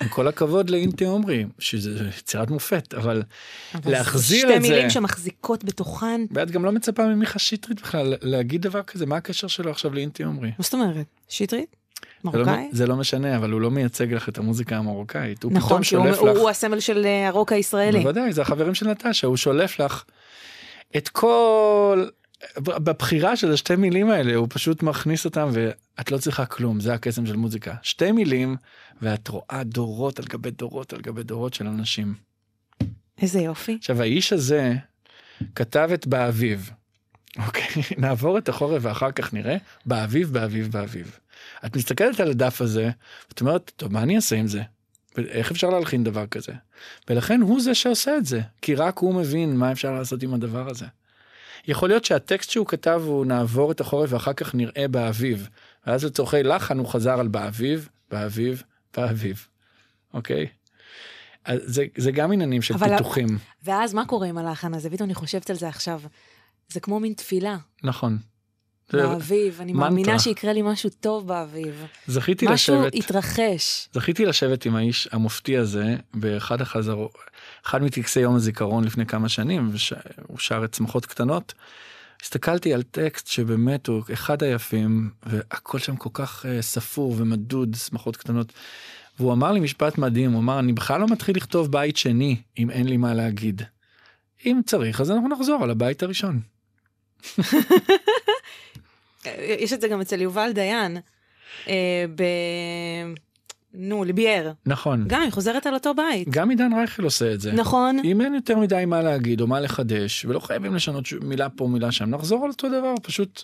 עם כל הכבוד לאינתי אומרי, שזה יצירת מופת, אבל, אבל להחזיר את זה... שתי מילים שמחזיקות בתוכן. ואת גם לא מצפה ממיכה שטרית בכלל להגיד דבר כזה, מה הקשר שלו עכשיו לאינתי אומרי? מה זאת אומרת? שטרית? מרוקאי? זה לא משנה, אבל הוא לא מייצג לך את המוזיקה המרוקאית. נכון, כי הוא הסמל של הרוק הישראלי. בוודאי, זה החברים של נטשה, הוא שולף לך את כל... בבחירה של השתי מילים האלה, הוא פשוט מכניס אותם, ואת לא צריכה כלום, זה הקסם של מוזיקה. שתי מילים, ואת רואה דורות על גבי דורות, על גבי דורות של אנשים. איזה יופי. עכשיו, האיש הזה כתב את באביב. אוקיי, נעבור את החורף, ואחר כך נראה, באביב, באביב, באביב. את מסתכלת על הדף הזה, ואת אומרת, טוב, מה אני אעשה עם זה? איך אפשר להלחין דבר כזה? ולכן הוא זה שעושה את זה, כי רק הוא מבין מה אפשר לעשות עם הדבר הזה. יכול להיות שהטקסט שהוא כתב הוא נעבור את החורף ואחר כך נראה באביב, ואז לצורכי לחן הוא חזר על באביב, באביב, באביב. אוקיי? אז זה, זה גם עניינים של פיתוחים. ואז מה קורה עם הלחן הזה? ואיתו אני חושבת על זה עכשיו. זה כמו מין תפילה. נכון. באביב, אני מאמינה שיקרה לי משהו טוב באביב. זכיתי לשבת. משהו התרחש. זכיתי לשבת עם האיש המופתיע הזה, באחד החזרו, אחד מטקסי יום הזיכרון לפני כמה שנים, הוא שר את צמחות קטנות, הסתכלתי על טקסט שבאמת הוא אחד היפים, והכל שם כל כך ספור ומדוד, צמחות קטנות, והוא אמר לי משפט מדהים, הוא אמר, אני בכלל לא מתחיל לכתוב בית שני, אם אין לי מה להגיד. אם צריך, אז אנחנו נחזור על הבית הראשון. יש את זה גם אצל יובל דיין, אה, ב... נו, לביאר. נכון. גם, היא חוזרת על אותו בית. גם עידן רייכל עושה את זה. נכון. אם אין יותר מדי מה להגיד או מה לחדש, ולא חייבים לשנות מילה פה, מילה שם, נחזור על אותו דבר, פשוט...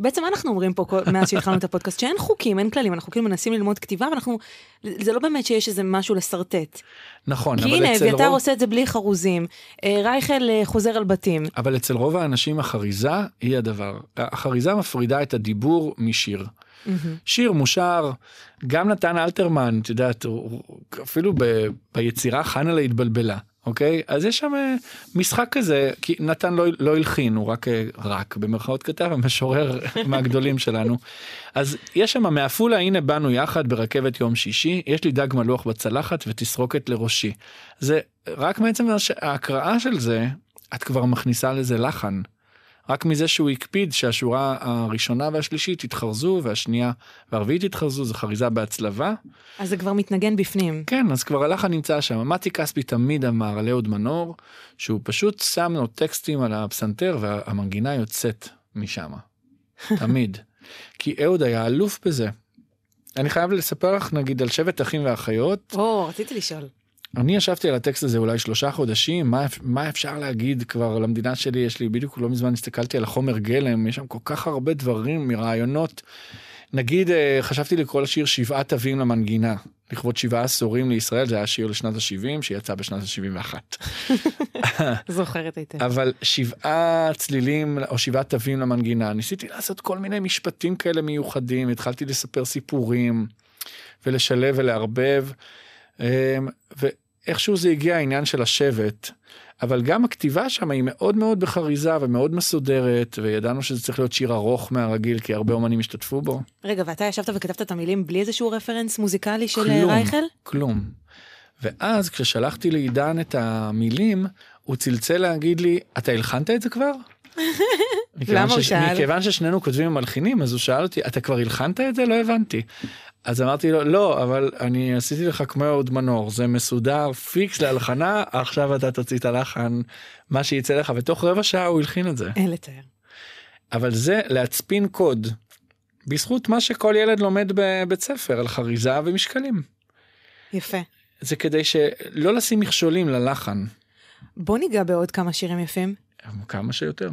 בעצם מה אנחנו אומרים פה מאז שהתחלנו את הפודקאסט? שאין חוקים, אין כללים, אנחנו כאילו מנסים ללמוד כתיבה, ואנחנו... זה לא באמת שיש איזה משהו לסרטט. נכון, אבל הנה, אצל רוב... כי הנה, אביתר עושה את זה בלי חרוזים, רייכל חוזר על בתים. אבל אצל רוב האנשים החריזה היא הדבר. החריזה מפרידה את הדיבור משיר. Mm-hmm. שיר מושר, גם נתן אלתרמן, אתה יודעת, אפילו ב... ביצירה חנה להתבלבלה. אוקיי? אז יש שם משחק כזה, כי נתן לא, לא הלחין, הוא רק, רק במרכאות כתב, המשורר מהגדולים שלנו. אז יש שם מאפולה, הנה באנו יחד ברכבת יום שישי, יש לי דג מלוח בצלחת ותסרוקת לראשי. זה רק בעצם ההקראה של זה, את כבר מכניסה לזה לחן. רק מזה שהוא הקפיד שהשורה הראשונה והשלישית התחרזו, והשנייה והרביעית התחרזו, זה חריזה בהצלבה. אז זה כבר מתנגן בפנים. כן, אז כבר הלחן נמצא שם. מתי כספי תמיד אמר על אהוד מנור, שהוא פשוט שם לו טקסטים על הפסנתר, והמנגינה יוצאת משם. תמיד. כי אהוד היה אלוף בזה. אני חייב לספר לך, נגיד, על שבט אחים ואחיות. או, רציתי לשאול. אני ישבתי על הטקסט הזה אולי שלושה חודשים, מה, מה אפשר להגיד כבר למדינה שלי, יש לי בדיוק לא מזמן הסתכלתי על החומר גלם, יש שם כל כך הרבה דברים מרעיונות, נגיד חשבתי לקרוא לשיר שבעה תווים למנגינה, לכבוד שבעה עשורים לישראל, זה היה שיר לשנת ה-שבעים, שיצא בשנת ה-שבעים ואחת. זוכרת הייתה. אבל שבעה צלילים או שבעה תווים למנגינה, ניסיתי לעשות כל מיני משפטים כאלה מיוחדים, התחלתי לספר סיפורים, ולשלב ולהרבב, ואיכשהו זה הגיע העניין של השבט, אבל גם הכתיבה שם היא מאוד מאוד בחריזה ומאוד מסודרת, וידענו שזה צריך להיות שיר ארוך מהרגיל, כי הרבה אומנים השתתפו בו. רגע, ואתה ישבת וכתבת את המילים בלי איזשהו רפרנס מוזיקלי של כלום, רייכל? כלום. ואז כששלחתי לעידן את המילים, הוא צלצל להגיד לי, אתה הלחנת את זה כבר? מכיוון, ש... מכיוון ששנינו כותבים המלחינים, אז הוא שאל אותי, אתה כבר הלחנת את זה? לא הבנתי. אז אמרתי לו, לא, אבל אני עשיתי לך כמו אהוד מנור, זה מסודר, פיקס להלחנה, עכשיו אתה תוציא את הלחן, מה שיצא לך, ותוך רבע שעה הוא הלחין את זה. אין לתאר. אבל זה להצפין קוד, בזכות מה שכל ילד לומד בבית ספר, על חריזה ומשקלים. יפה. זה כדי שלא לשים מכשולים ללחן. בוא ניגע בעוד כמה שירים יפים. כמה שיותר.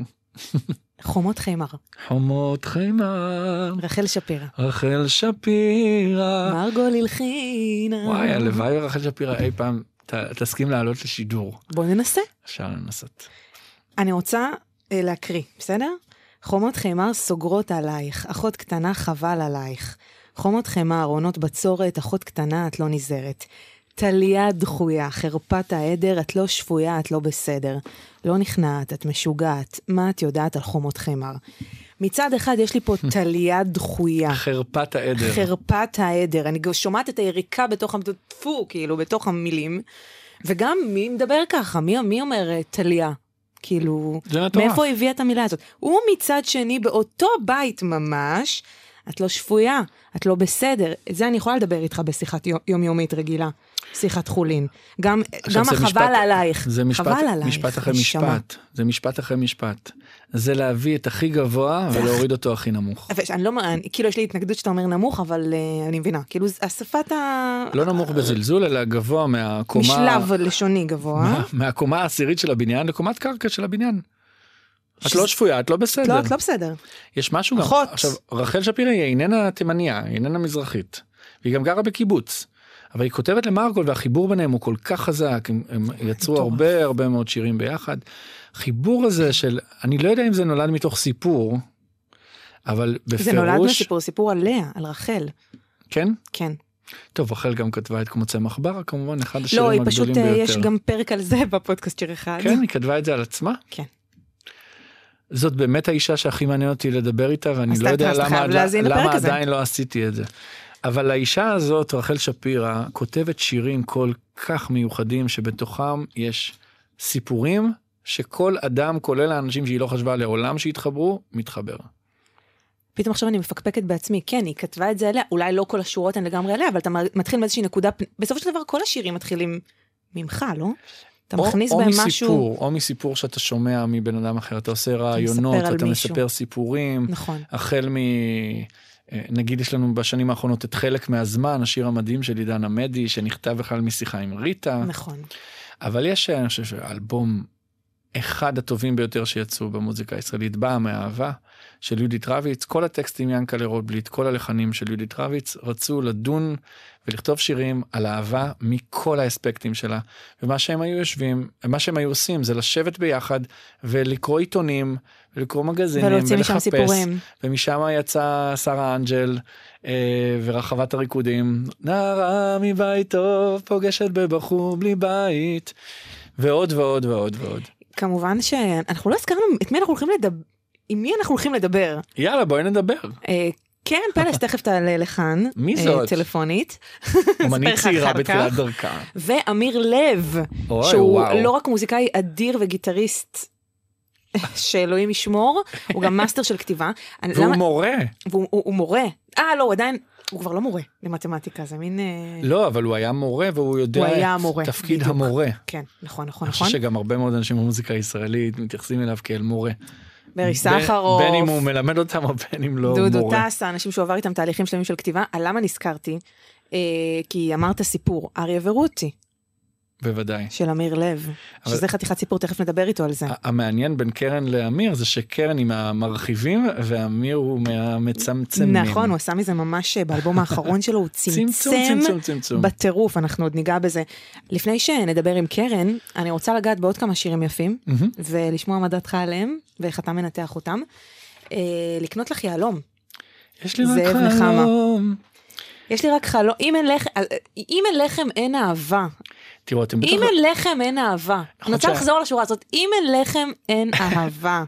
חומות חיימר. חומות חיימר. רחל שפירה. רחל שפירה. מרגול הלחינה. וואי, הלוואי רחל שפירה אי פעם תסכים לעלות לשידור. בוא ננסה. אפשר לנסות. אני רוצה להקריא, בסדר? חומות חיימר סוגרות עלייך, אחות קטנה חבל עלייך. חומות חיימר עונות בצורת, אחות קטנה את לא נזהרת. טליה דחויה, חרפת העדר, את לא שפויה, את לא בסדר. לא נכנעת, את משוגעת. מה את יודעת על חומות חמר? מצד אחד יש לי פה טליה דחויה. חרפת העדר. חרפת העדר. אני שומעת את היריקה בתוך, פו, כאילו, בתוך המילים. וגם מי מדבר ככה? מי, מי אומר טליה? כאילו, מאיפה הביאה את המילה הזאת? ומצד שני, באותו בית ממש, את לא שפויה, את לא בסדר. את זה אני יכולה לדבר איתך בשיחת יומיומית רגילה. שיחת חולין. גם, גם החבל עלייך. זה משפט, חבל עלייך. משפט אחרי משפט. זה משפט אחרי משפט. זה להביא את הכי גבוה ולהוריד אותו הכי נמוך. אני לא, כאילו יש לי התנגדות שאתה אומר נמוך, אבל אני מבינה. כאילו, השפת ה... לא נמוך בזלזול, אלא גבוה מהקומה... משלב לשוני גבוה. מהקומה העשירית של הבניין לקומת קרקע של הבניין. את לא שפויה, את לא בסדר. לא, את לא בסדר. יש משהו גם... אחות. עכשיו, רחל שפירה היא איננה תימניה, היא איננה מזרחית. והיא גם גרה בקיבוץ. אבל היא כותבת למרגול, והחיבור ביניהם הוא כל כך חזק, הם, הם יצרו הרבה הרבה מאוד שירים ביחד. החיבור הזה של, אני לא יודע אם זה נולד מתוך סיפור, אבל בפירוש... זה נולד מסיפור, סיפור עליה, על רחל. כן? כן. טוב, רחל גם כתבה את כמו צמח בר, כמובן, אחד השירים הגדולים ביותר. לא, היא פשוט, ביותר. יש גם פרק על זה בפודקאסט שיר אחד. כן, היא כתבה את זה על עצמה? כן. זאת באמת האישה שהכי מעניין אותי לדבר איתה, ואני לא יודע למה, למה עדיין לא עשיתי את זה. אבל האישה הזאת, רחל שפירה, כותבת שירים כל כך מיוחדים, שבתוכם יש סיפורים שכל אדם, כולל האנשים שהיא לא חשבה לעולם שהתחברו, מתחבר. פתאום עכשיו אני מפקפקת בעצמי, כן, היא כתבה את זה אליה, אולי לא כל השורות הן לגמרי אליה, אבל אתה מתחיל מאיזושהי נקודה, בסופו של דבר כל השירים מתחילים ממך, לא? אתה מכניס בהם משהו... או מסיפור שאתה שומע מבן אדם אחר, אתה עושה רעיונות, אתה מספר סיפורים, החל מ... נגיד יש לנו בשנים האחרונות את חלק מהזמן, השיר המדהים של עידן עמדי, שנכתב בכלל משיחה עם ריטה. נכון. אבל יש, אני חושב, אלבום אחד הטובים ביותר שיצאו במוזיקה הישראלית, באה מהאהבה של יהודית רביץ, כל הטקסטים ינקלה רוטבליט, כל הלחנים של יהודית רביץ, רצו לדון ולכתוב שירים על אהבה מכל האספקטים שלה. ומה שהם היו יושבים, מה שהם היו עושים, זה לשבת ביחד ולקרוא עיתונים, ולקרוא מגזינים, ולחפש. ומשם יצא שרה אנג'ל, אה, ורחבת הריקודים. נערה מביתו, פוגשת בבחור בלי בית, ועוד ועוד ועוד ועוד. כמובן שאנחנו לא הזכרנו, את מי אנחנו הולכים לדבר, עם מי אנחנו הולכים לדבר? יאללה, בואי נדבר. אה, קרן פלס תכף תעלה לכאן. מי זאת? טלפונית. אומנית צעירה בתחילת דרכה. ואמיר לב, שהוא לא רק מוזיקאי אדיר וגיטריסט, שאלוהים ישמור, הוא גם מאסטר של כתיבה. והוא מורה. הוא מורה. אה, לא, הוא עדיין... הוא כבר לא מורה למתמטיקה, זה מין... לא, אבל הוא היה מורה, והוא יודע את תפקיד המורה. כן, נכון, נכון. אני חושב שגם הרבה מאוד אנשים במוזיקה הישראלית מתייחסים אליו כאל מורה. ברי סחרוף. בין אם הוא מלמד אותם, או בין אם לא מורה. דודו טסה, אנשים שהוא עבר איתם תהליכים שלמים של כתיבה. למה נזכרתי? כי אמרת סיפור, אריה ורותי. בוודאי. של אמיר לב. שזה חתיכת סיפור, תכף נדבר איתו על זה. המעניין בין קרן לאמיר, זה שקרן עם המרחיבים, ואמיר הוא מהמצמצמים. נכון, הוא עשה מזה ממש, באלבום האחרון שלו, הוא צמצם בטירוף, אנחנו עוד ניגע בזה. לפני שנדבר עם קרן, אני רוצה לגעת בעוד כמה שירים יפים, ולשמוע מה דעתך עליהם, ואיך אתה מנתח אותם. לקנות לך יהלום. יש לי רק חלום. יש לי רק חלום. אם אין לכם אין אהבה. תראו, אתם בטוח... אם אין לכם אין אהבה. אני רוצה לחזור לשורה הזאת, אם אין לכם אין אהבה.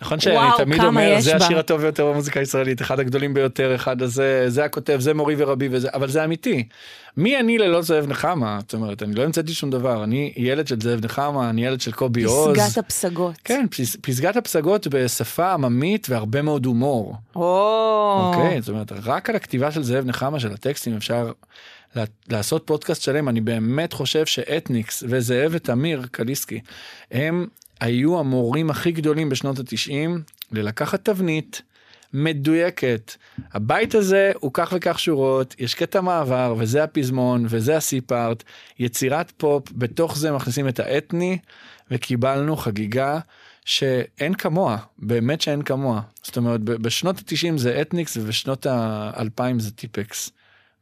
נכון שאני תמיד אומר, זה השיר הטוב ביותר במוזיקה הישראלית, אחד הגדולים ביותר, אחד הזה, זה הכותב, זה מורי ורבי וזה, אבל זה אמיתי. מי אני ללא זאב נחמה? זאת אומרת, אני לא המצאתי שום דבר, אני ילד של זאב נחמה, אני ילד של קובי עוז. פסגת הפסגות. כן, פסגת הפסגות בשפה עממית והרבה מאוד הומור. אוקיי, זאת אומרת, רק על הכתיבה של זאב נחמה, של הטקסטים, אפשר לעשות פודקאסט שלם. אני באמת חושב שאתניקס וזאב ותמיר קליסקי, הם היו המורים הכי גדולים בשנות התשעים, ללקחת תבנית מדויקת. הבית הזה הוא כך וכך שורות, יש קטע מעבר, וזה הפזמון, וזה הסיפארט, יצירת פופ, בתוך זה מכניסים את האתני, וקיבלנו חגיגה שאין כמוה, באמת שאין כמוה. זאת אומרת, בשנות התשעים זה אתניקס, ובשנות האלפיים זה טיפקס,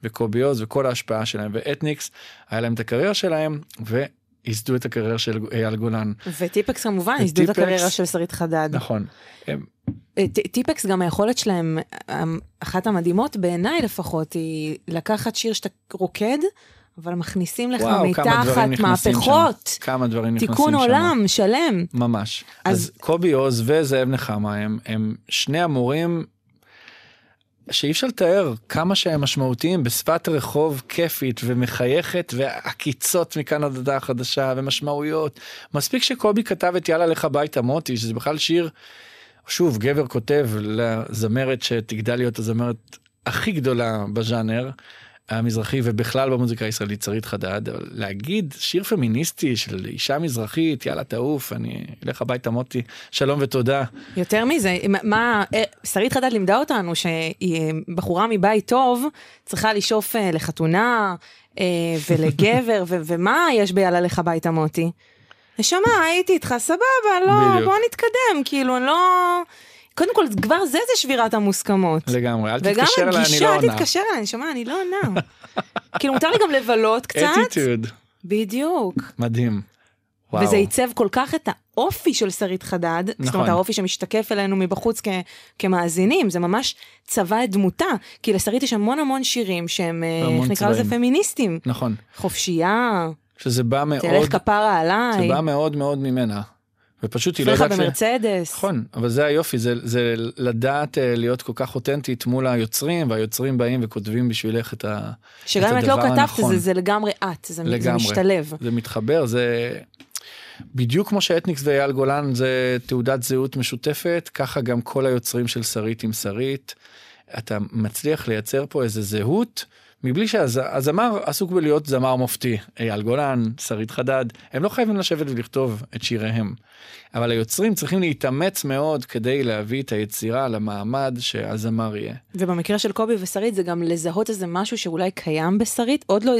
וקובי עוז, וכל ההשפעה שלהם, ואתניקס, היה להם את הקריירה שלהם, ו... יסדו את הקריירה של אייל גולן. וטיפקס כמובן, יסדו את הקריירה של שרית חדד. נכון. טיפקס גם היכולת שלהם, אחת המדהימות בעיניי לפחות, היא לקחת שיר שאתה רוקד, אבל מכניסים לך מתחת מהפכות, תיקון עולם שלם. ממש. אז קובי עוז וזאב נחמה, הם שני המורים שאי אפשר לתאר כמה שהם משמעותיים בשפת רחוב כיפית ומחייכת, והקיצות מכאן עד הדעה החדשה ומשמעויות. מספיק שקובי כתב את יאללה לך ביתה מוטי, שזה בכלל שיר, שוב, גבר כותב לזמרת שתגדל להיות הזמרת הכי גדולה בז'אנר המזרחי, ובכלל במוזיקה הישראלית, שרית חדד, להגיד שיר פמיניסטי של אישה מזרחית, יאללה תעוף, אני אלך הביתה מוטי, שלום ותודה. יותר מזה, מה, שרית חדד לימדה אותנו, שבחורה מבית טוב, צריכה לשאוף לחתונה, ולגבר, ומה יש ביאללה לך הביתה מוטי? נשמה, הייתי איתך, סבבה, לא, בוא נתקדם, כאילו, לא... קודם כל, כבר זה זה שבירת המוסכמות. לגמרי, אל תתקשר אליי, אני לא עונה. וגם הגישה, אל תתקשר אליי, אני שומע, אני לא עונה. כאילו, מותר לי גם לבלות קצת. אטיטיוד. בדיוק. מדהים. וואו. וזה ייצב כל כך את האופי של שרית חדד, נכון. זאת אומרת, האופי שמשתקף אלינו מבחוץ כ- כמאזינים, זה ממש צבע את דמותה, כי לשרית יש המון המון שירים שהם, איך נקרא לזה, פמיניסטים. נכון. חופשייה. שזה בא מאוד... תלך כפרה עליי. זה בא מאוד מאוד ממנה. ופשוט היא לא יודעת... במרצדס. נכון, אבל זה היופי, זה, זה לדעת להיות כל כך אותנטית מול היוצרים, והיוצרים באים וכותבים בשבילך את, ה, את הדבר הנכון. שגם אם את לא כתבת, זה, זה לגמרי את, זה, לגמרי. זה משתלב. זה מתחבר, זה... בדיוק כמו שאתניקס ואייל גולן זה תעודת זהות משותפת, ככה גם כל היוצרים של שרית עם שרית, אתה מצליח לייצר פה איזה זהות, מבלי שהזמר עסוק בלהיות זמר מופתי, אייל גולן, שרית חדד, הם לא חייבים לשבת ולכתוב את שיריהם. אבל היוצרים צריכים להתאמץ מאוד כדי להביא את היצירה למעמד שהזמר יהיה. ובמקרה של קובי ושרית זה גם לזהות איזה משהו שאולי קיים בשרית, עוד לא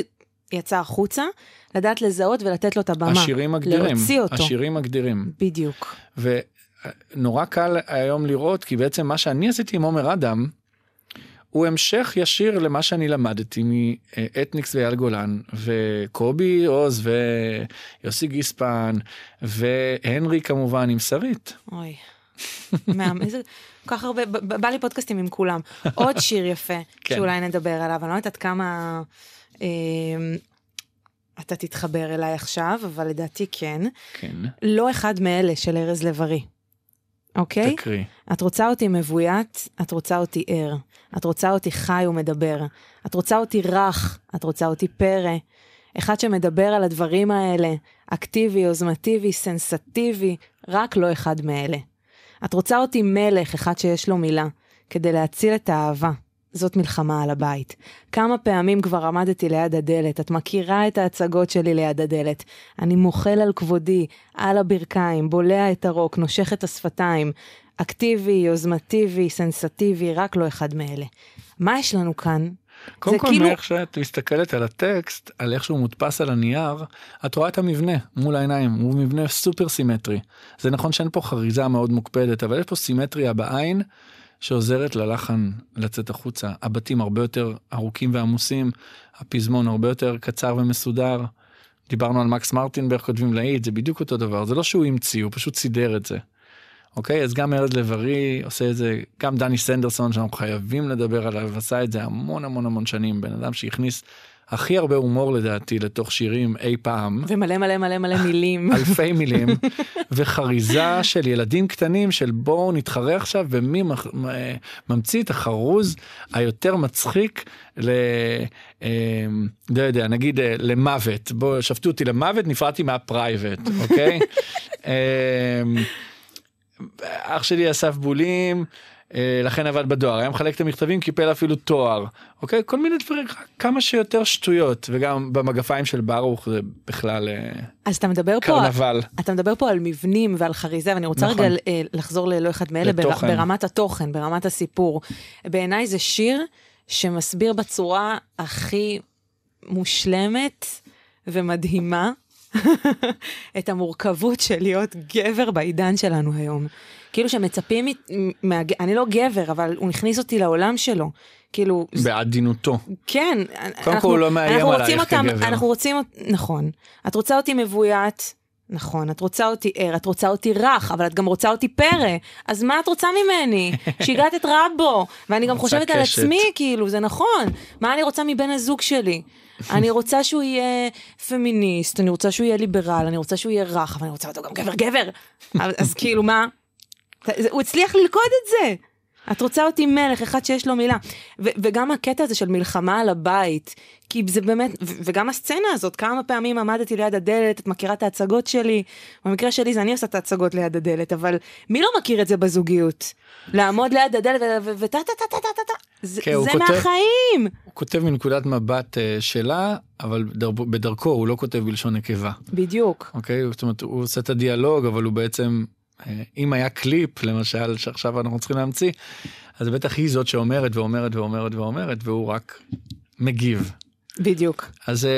יצא החוצה, לדעת לזהות ולתת לו את הבמה. השירים מגדירים. להוציא אותו. השירים מגדירים. בדיוק. ונורא קל היום לראות, כי בעצם מה שאני עשיתי עם עומר אדם, הוא המשך ישיר למה שאני למדתי מאתניקס ואייל גולן, וקובי עוז ויוסי גיספן, והנרי כמובן עם שרית. אוי, מאמן, איזה, כך הרבה, בא לי פודקאסטים עם כולם. עוד שיר יפה, שאולי נדבר עליו, אני לא יודעת עד כמה אתה תתחבר אליי עכשיו, אבל לדעתי כן. כן. לא אחד מאלה של ארז לב-ארי. אוקיי? תקרי. את רוצה אותי מבוית, את רוצה אותי ער, את רוצה אותי חי ומדבר, את רוצה אותי רך, את רוצה אותי פרא, אחד שמדבר על הדברים האלה, אקטיבי, אוזמטיבי, סנסטיבי, רק לא אחד מאלה. את רוצה אותי מלך, אחד שיש לו מילה, כדי להציל את האהבה. זאת מלחמה על הבית. כמה פעמים כבר עמדתי ליד הדלת, את מכירה את ההצגות שלי ליד הדלת. אני מוחל על כבודי, על הברכיים, בולע את הרוק, נושך את השפתיים. אקטיבי, יוזמטיבי, סנסטיבי, רק לא אחד מאלה. מה יש לנו כאן? קודם כל, כאילו... מאיך שאת מסתכלת על הטקסט, על איך שהוא מודפס על הנייר, את רואה את המבנה מול העיניים, הוא מבנה סופר סימטרי. זה נכון שאין פה חריזה מאוד מוקפדת, אבל יש פה סימטריה בעין, שעוזרת ללחן לצאת החוצה. הבתים הרבה יותר ארוכים ועמוסים, הפזמון הרבה יותר קצר ומסודר. דיברנו על מקס מרטין, בערך כותבים להיט, זה בדיוק אותו דבר. זה לא שהוא המציא, הוא פשוט סידר את זה. אוקיי? אז גם ארז לב-ארי עושה את זה, גם דני סנדרסון, שאנחנו חייבים לדבר עליו, ועשה את זה המון המון המון שנים, בן אדם שהכניס הכי הרבה הומור לדעתי לתוך שירים אי פעם. ומלא מלא מלא מלא מילים. אלפי מילים. וחריזה של ילדים קטנים של בואו נתחרה עכשיו, ומי ממציא את החרוז היותר מצחיק ל... לא יודע, נגיד למוות. בואו, שפטו אותי למוות, נפרדתי מהפרייבט, אוקיי? אח שלי אסף בולים, לכן עבד בדואר, היה מחלק את המכתבים, קיפל אפילו תואר, אוקיי? כל מיני דברים, כמה שיותר שטויות, וגם במגפיים של ברוך זה בכלל קרנבל. אתה מדבר פה על מבנים ועל חריזה, ואני רוצה רגע לחזור ללא אחד מאלה, ברמת התוכן, ברמת הסיפור. בעיניי זה שיר שמסביר בצורה הכי מושלמת ומדהימה, את המורכבות של להיות גבר בעידן שלנו היום. כאילו שמצפים, אני לא גבר, אבל הוא נכניס אותי לעולם שלו. כאילו... בעדינותו. כן. קודם כל הוא לא מאיים עלייך כגבר. אנחנו רוצים, נכון. את רוצה אותי מבוית, נכון. את רוצה אותי ער, את רוצה אותי רך, אבל את גם רוצה אותי פרא. אז מה את רוצה ממני? שיגעת את רבו. ואני גם חושבת על עצמי, כאילו, זה נכון. מה אני רוצה מבן הזוג שלי? אני רוצה שהוא יהיה פמיניסט, אני רוצה שהוא יהיה ליברל, אני רוצה שהוא יהיה רך, אבל אני רוצה אותו גם גבר גבר. אז כאילו מה? הוא הצליח ללכוד את זה. את רוצה אותי מלך, אחד שיש לו מילה. ו- וגם הקטע הזה של מלחמה על הבית, כי זה באמת, ו- וגם הסצנה הזאת, כמה פעמים עמדתי ליד הדלת, את מכירה את ההצגות שלי, במקרה שלי זה אני עושה את ההצגות ליד הדלת, אבל מי לא מכיר את זה בזוגיות? לעמוד ליד הדלת וטה-טה-טה-טה-טה-טה, זה מהחיים. הוא כותב מנקודת מבט שלה, אבל בדרכו הוא לא כותב בלשון נקבה. בדיוק. אוקיי, זאת אומרת, הוא עושה את הדיאלוג, אבל הוא בעצם... אם היה קליפ, למשל, שעכשיו אנחנו צריכים להמציא, אז בטח היא זאת שאומרת ואומרת ואומרת ואומרת, והוא רק מגיב. בדיוק. אז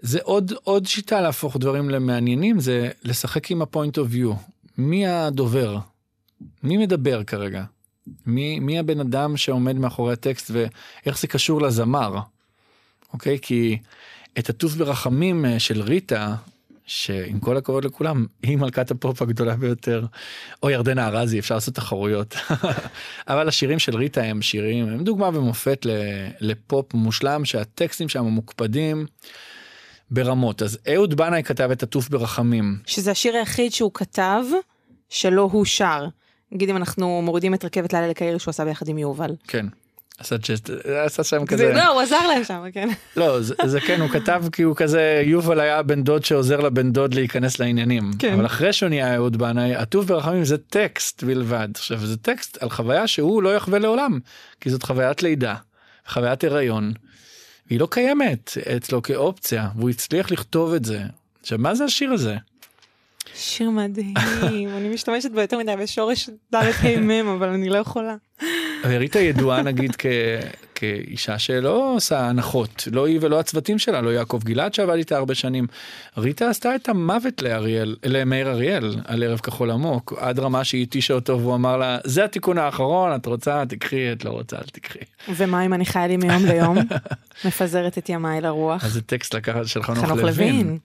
זה עוד, עוד שיטה להפוך דברים למעניינים, זה לשחק עם ה-point of view. מי הדובר? מי מדבר כרגע? מי, מי הבן אדם שעומד מאחורי הטקסט, ואיך זה קשור לזמר? אוקיי? כי את הטוף ברחמים של ריטה, שעם כל הכבוד לכולם, היא מלכת הפופ הגדולה ביותר, או ירדנה ארזי, אפשר לעשות תחרויות. אבל השירים של ריטה הם שירים, הם דוגמה ומופת לפופ מושלם, שהטקסטים שם מוקפדים ברמות. אז אהוד בנאי כתב את עטוף ברחמים. שזה השיר היחיד שהוא כתב, שלא הוא שר. נגיד אם אנחנו מורידים את רכבת לילה לקהיר, שהוא עשה ביחד עם יובל. כן. עשה שם כזה. לא, הוא עזר להם שם, כן. לא, זה כן, הוא כתב כי הוא כזה, יובל היה בן דוד שעוזר לבן דוד להיכנס לעניינים. אבל אחרי שהוא נהיה אהוד בנאי, עטוף ברחמים זה טקסט בלבד. עכשיו, זה טקסט על חוויה שהוא לא יחווה לעולם, כי זאת חוויית לידה, חוויית הריון, והיא לא קיימת אצלו כאופציה, והוא הצליח לכתוב את זה. עכשיו, מה זה השיר הזה? שיר מדהים, אני משתמשת בו יותר מדי בשורש דלת הימם, אבל אני לא יכולה. וריטה ידועה נגיד כאישה שלא עושה הנחות, לא היא ולא הצוותים שלה, לא יעקב גלעד שעבד איתה הרבה שנים. ריטה עשתה את המוות למאיר אריאל על ערב כחול עמוק, עד רמה שהיא תישה אותו והוא אמר לה, זה התיקון האחרון, את רוצה, תקחי, את לא רוצה, אל תקחי. ומה אם אני חיה לי מיום ליום? מפזרת את ימיי לרוח. אז זה טקסט לקחת של חנוך לוין.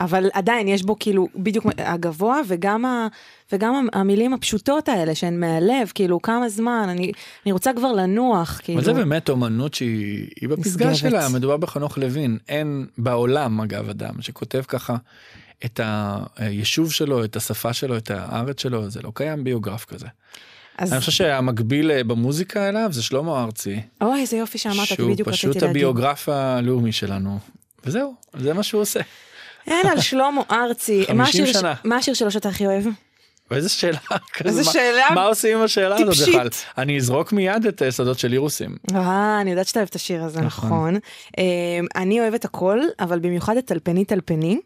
אבל עדיין יש בו כאילו בדיוק הגבוה וגם, ה, וגם המילים הפשוטות האלה שהן מהלב, כאילו כמה זמן, אני, אני רוצה כבר לנוח. כאילו. אבל זה באמת אומנות שהיא בפסגה שלה, מדובר בחנוך לוין, אין בעולם אגב אדם שכותב ככה את היישוב שלו, את השפה שלו, את הארץ שלו, זה לא קיים ביוגרף כזה. אז... אני חושב שהמקביל במוזיקה אליו זה שלמה ארצי. אוי, איזה יופי שאמרת, שהוא פשוט הביוגרף הלאומי שלנו, וזהו, זה מה שהוא עושה. אין על שלמה ארצי, מה השיר שלו שאתה הכי אוהב? ואיזה שאלה, מה עושים עם השאלה הזאת? אני אזרוק מיד את שדות של אירוסים. אה, אני יודעת שאתה אוהב את השיר הזה, נכון. אני אוהבת הכל, אבל במיוחד את טלפני טלפני,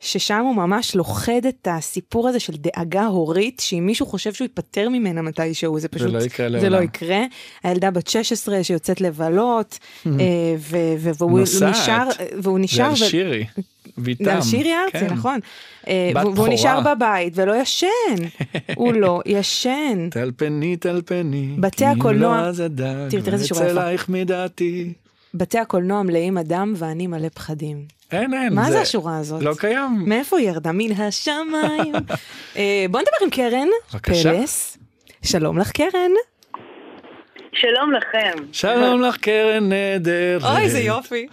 ששם הוא ממש לוחד את הסיפור הזה של דאגה הורית, שאם מישהו חושב שהוא יפטר ממנה מתישהו, זה פשוט, זה לא יקרה. הילדה בת שש עשרה שיוצאת לבלות, והוא נשאר, והוא נשאר, זה על שירי. נל שירי ארצי, נכון. והוא נשאר בבית ולא ישן. הוא לא ישן. טלפני, טלפני. בתי הקולנוע. תראה איזה שורה יפה. בתי הקולנוע מלאים אדם ואני מלא פחדים. אין, אין. מה זה השורה הזאת? לא קיים. מאיפה ירדה? מן השמיים. בוא נדבר עם קרן. בבקשה. פלס. שלום לך קרן. שלום לכם. שלום לך קרן נדר. אוי, זה יופי.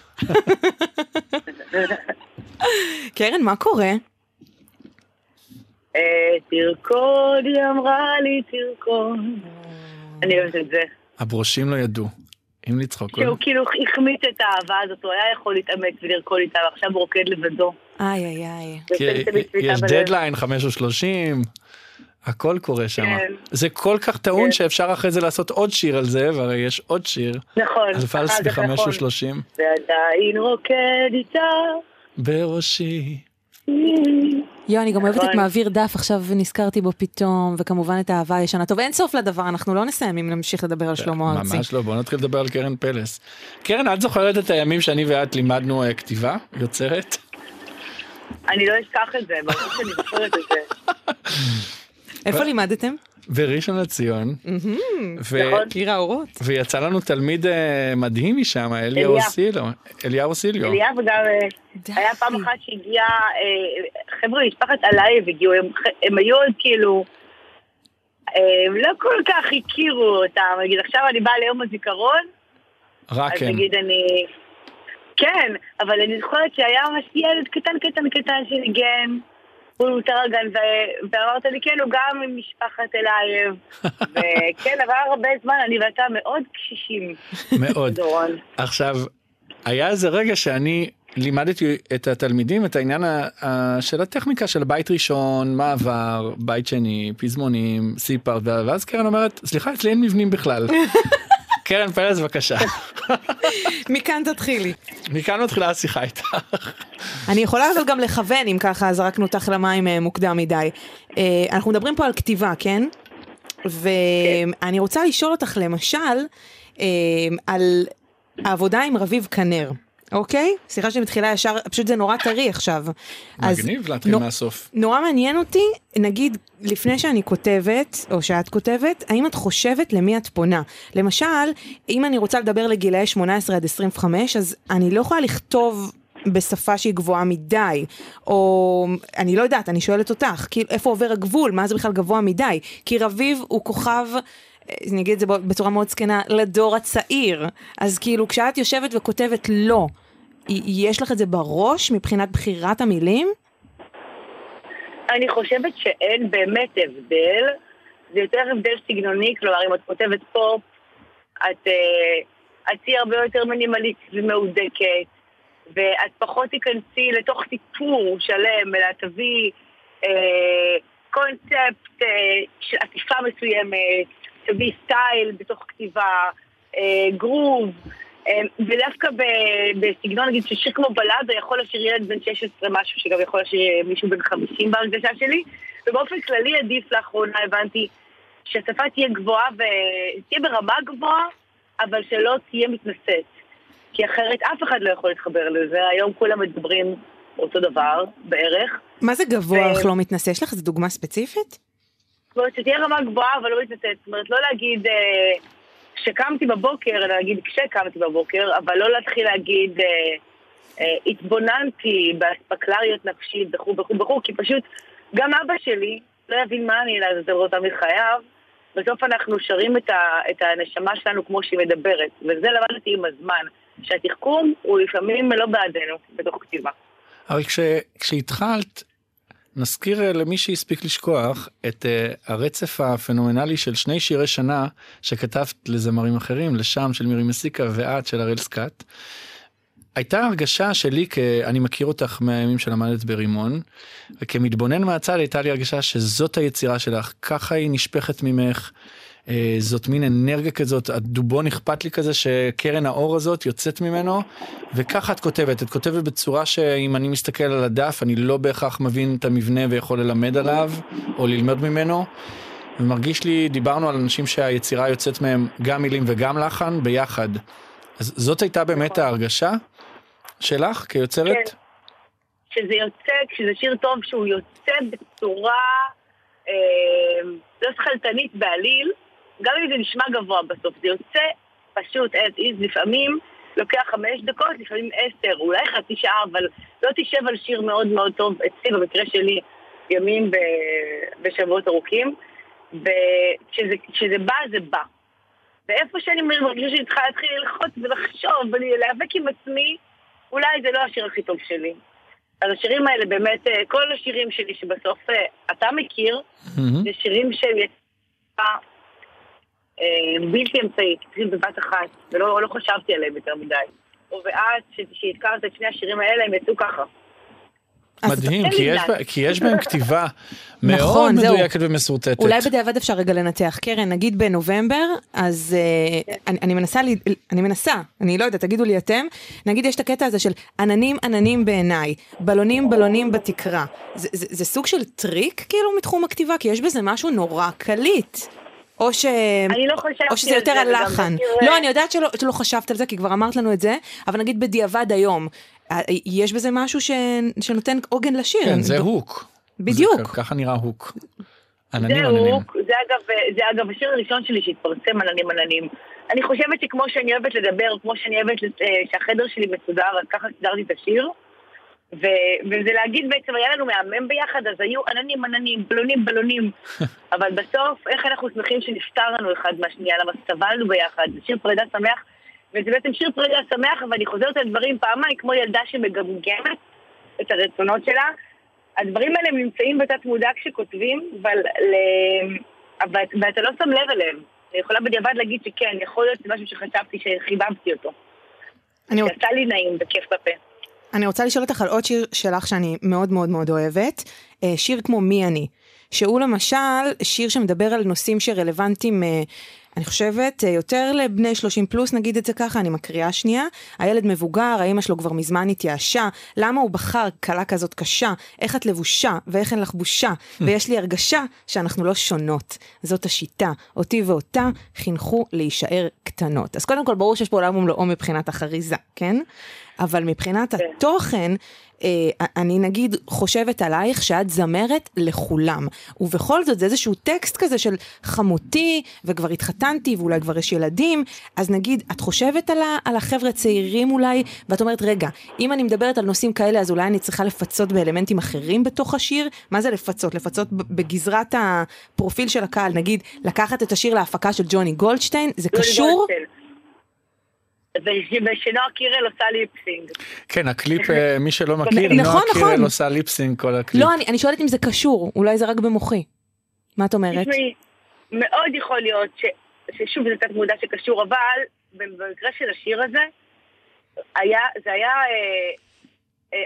קרן, מה קורה? תרקוד, היא אמרה לי תרקוד. אני אוהבת את זה. הברושים לא ידעו. אם לצחוק. שהוא כאילו החמיץ את האהבה הזאת, הוא היה יכול להתאמץ ולרקוד איתה, ועכשיו הוא רוקד לבדו. איי, איי, איי. יש דדליין, חמש או שלושים. הכל קורה שם. זה כל כך טעון שאפשר אחרי זה לעשות עוד שיר על זה, והרי יש עוד שיר. נכון. על פלס בחמש או שלושים. ועדיין רוקד איתה. בראשי. יו, אני גם אוהבת את מעביר דף, עכשיו נזכרתי בו פתאום, וכמובן את האהבה הישנה. טוב, אין סוף לדבר, אנחנו לא נסיים אם נמשיך לדבר על שלמה ארצי. ממש לא, בואו נתחיל לדבר על קרן פלס. קרן, את זוכרת את הימים שאני ואת לימדנו כתיבה, יוצרת? אני לא אשכח את זה, ברור שאני זוכרת את זה. איפה לימדתם? בראשון לציון. עיר האורות. ויצא לנו תלמיד מדהים משם, אליהו אוסיליו. אליהו אוסיליו. אליהו וגם היה פעם אחת שהגיעה, חבר'ה, משפחת עליי והגיעו, הם היו עוד כאילו, הם לא כל כך הכירו אותם. נגיד, עכשיו אני באה ליום הזיכרון. רק הם. אז נגיד, אני... כן, אבל אני זוכרת שהיה ממש ילד קטן קטן קטן שניגן. הוא תרגן, ואמרת לי, כן, הוא גם ממשפחת אלייב, וכן, עבר הרבה זמן, אני ואתה מאוד קשישים. מאוד. עכשיו, היה איזה רגע שאני לימדתי את התלמידים, את העניין של הטכניקה של בית ראשון, מעבר, בית שני, פזמונים, סיפר, ואז קרן אומרת, סליחה, אצלי אין מבנים בכלל. קרן פלס, בבקשה. מכאן תתחילי. מכאן מתחילה השיחה איתך. אני יכולה אבל גם לכוון, אם ככה, זרקנו אותך למים מוקדם מדי. אנחנו מדברים פה על כתיבה, כן? ואני רוצה לשאול אותך, למשל, על העבודה עם רביב כנר, אוקיי? שיחה שמתחילה ישר, פשוט זה נורא טרי עכשיו. מגניב להתחיל מהסוף. נורא מעניין אותי, נגיד, לפני שאני כותבת, או שאת כותבת, האם את חושבת למי את פונה? למשל, אם אני רוצה לדבר לגילאי שמונה עשרה עד עשרים וחמש, אז אני לא יכולה לכתוב בשפה שהיא גבוהה מדי, או אני לא יודעת, אני שואלת אותך, כי איפה עובר הגבול, מה זה בכלל גבוה מדי? כי רביב הוא כוכב, אני אגיד את זה בצורה מאוד סקנה, לדור הצעיר, אז כאילו כשאת יושבת וכותבת לא, יש לך את זה בראש מבחינת בחירת המילים? אני חושבת שאין באמת הבדל, זה יותר הבדל סגנוני, כלומר אם את כותבת פופ, את תהיה הרבה יותר מינימלית ומעודקת, ואת פחות תיכנסי לתוך סיפור שלם, אלא תביא אה, קונספט אה, של עטיפה מסוימת, תביא סטייל בתוך כתיבה, אה, גרוב, אה, ולווקא בסגנון, נגיד, ששיר כמו בלדה יכול לשיר ילד בן שש עשרה משהו, שגם יכול לשיר מישהו בן חמישים בהרגשה שלי, ובאופן כללי עדיף לאחרונה, הבנתי שהשפה תהיה גבוהה, ותהיה ברמה גבוהה, אבל שלא תהיה מתנשאת. כי אחרת אף אחד לא יכול להתחבר לזה, היום כולם מדברים אותו דבר, בערך. מה זה גבוה, אך לא מתנסה? יש לך איזו דוגמה ספציפית? זאת אומרת, שתהיה רמה גבוהה, אבל לא מתנסה. זאת אומרת, לא להגיד, כשקמתי בבוקר, אלא להגיד כשקמתי בבוקר, אבל לא להתחיל להגיד, התבוננתי באספקלריות נפשית, וכו, וכו, וכו, כי פשוט גם אבא שלי לא יבין מה אני, אלא זה רואה אותם לחייו, בסוף אנחנו שרים את הנשמה שלנו כמו שהיא מדברת, וזה למדתי עם הזמן. שהתחכום הוא לפעמים לא בעדנו בתוך כתיבה. אבל כש, כשהתחלת, נזכיר למי שהספיק לשכוח את uh, הרצף הפנומנלי של שני שירי שנה שכתבת לזמרים אחרים, לשם של מירי מסיקה ואת של הראל סקאט. הייתה הרגשה שלי, אני מכיר אותך מהימים שלמדת ברימון, וכמתבונן מהצד הייתה לי הרגשה שזאת היצירה שלך, ככה היא נשפכת ממך, זאת מין אנרגיה כזאת, הדובון אכפת לי כזה שקרן האור הזאת יוצאת ממנו, וככה את כותבת, את כותבת בצורה שאם אני מסתכל על הדף, אני לא בהכרח מבין את המבנה ויכול ללמד עליו, או ללמד ממנו, ומרגיש לי, דיברנו על אנשים שהיצירה יוצאת מהם גם מילים וגם לחן ביחד, אז זאת הייתה באמת ההרגשה שלך כיוצרת? כן, שזה יוצא, כשזה שיר טוב שהוא יוצא בצורה לא שחלטנית בעליל, גם אם זה נשמע גבוה בסוף, זה יוצא פשוט, לפעמים לוקח חמש דקות, לפעמים עשר, אולי חצי שעה, אבל לא תשב על שיר מאוד מאוד טוב אצלי, במקרה שלי, ימים בשבועות ארוכים, וכשזה בא, זה בא. ואיפה שאני מרגישה שאני צריכה להתחיל ללחוץ ולחשוב ולהיאבק עם עצמי, אולי זה לא השיר הכי טוב שלי. אז השירים האלה באמת, כל השירים שלי שבסוף אתה מכיר, זה שירים של יצירה בלתי אמצעית, תחיל בבת אחת, ולא לא חשבתי עליהם יותר מדי. ובעד שהתכרת את שני השירים האלה, הם יצאו ככה. מדהים, כי יש, כי יש בהם כתיבה מאוד נכון, מדויקת ומסורטטת. אולי בדיעבד אפשר רגע לנצח. קרן, נגיד בנובמבר, אז uh, אני, אני מנסה, לי, אני מנסה, אני לא יודעת, תגידו לי אתם, נגיד יש את הקטע הזה של עננים עננים בעיניי, בלונים בלונים בתקרה. זה, זה, זה סוג של טריק כאילו מתחום הכתיבה, כי יש בזה משהו נורא קליט. או, ש... לא או שזה יותר הלחן. לא, אני יודעת שלא, שלא חשבת על זה, כי כבר אמרת לנו את זה, אבל נגיד בדיעבד היום, יש בזה משהו ש... שנותן עוגן לשיר. כן, זה הוק. בדיוק. זה, ככה נראה הוק. עננים, זה עננים. הוק, זה אגב, זה אגב השיר הראשון שלי שהתפרסם עננים עננים. אני חושבת שכמו שאני אוהבת לדבר, כמו שאני אוהבת שהחדר שלי מסודר, אז ככה סדרתי את השיר. ו... וזה להגיד בעצם, היה לנו מהמם ביחד, אז היו עננים עננים, בלונים בלונים. אבל בסוף, איך אנחנו שמחים שנפטרנו אחד מהשנייה, למה סבלנו ביחד. זה שיר פרידה שמח. וזה בעצם שיר פרידה שמח, אבל אני חוזרת על דברים פעמיים, כמו ילדה שמגמגמת את הרצונות שלה. הדברים האלה נמצאים בתת מודע כשכותבים, אבל, אבל, ואתה לא שם לב אליהם. אני יכולה בדיעבד להגיד שכן, יכול להיות משהו שחשבתי שחיבבתי אותו. אני... זה עשה לי נעים, בכיף בפה. אני רוצה לשאול אותך על עוד שיר שלך שאני מאוד מאוד מאוד אוהבת, שיר כמו מי אני, שהוא למשל שיר שמדבר על נושאים שרלוונטיים, אני חושבת, יותר לבני שלושים פלוס, נגיד את זה ככה, אני מקריאה שנייה, הילד מבוגר, האמא שלו כבר מזמן התייאשה, למה הוא בחר קלה כזאת קשה, איך את לבושה ואיך אין לך בושה, ויש לי הרגשה שאנחנו לא שונות, זאת השיטה, אותי ואותה חינכו להישאר קטנות. אז קודם כל ברור שיש פה עולם ומלואו מבחינת החריזה, כן? אבל מבחינת התוכן, אני נגיד חושבת עלייך שאת זמרת לכולם, ובכל זאת זה איזשהו טקסט כזה של חמותי, וכבר התחתנתי, ואולי כבר יש ילדים, אז נגיד, את חושבת על החבר'ה צעירים אולי, ואת אומרת, רגע, אם אני מדברת על נושאים כאלה, אז אולי אני צריכה לפצות באלמנטים אחרים בתוך השיר, מה זה לפצות? לפצות בגזרת הפרופיל של הקהל, נגיד, לקחת את השיר להפקה של ג'וני גולדשטיין, זה קשור... ושנועה קירל עושה ליפסינג. כן, הקליפ, מי שלא מכיר, נועה קירל עושה ליפסינג כל הקליפ. לא, אני שואלת אם זה קשור, אולי זה רק במוחי. מה את אומרת? מאוד יכול להיות ששוב זה תת מודע שקשור, אבל במקרה של השיר הזה, זה היה,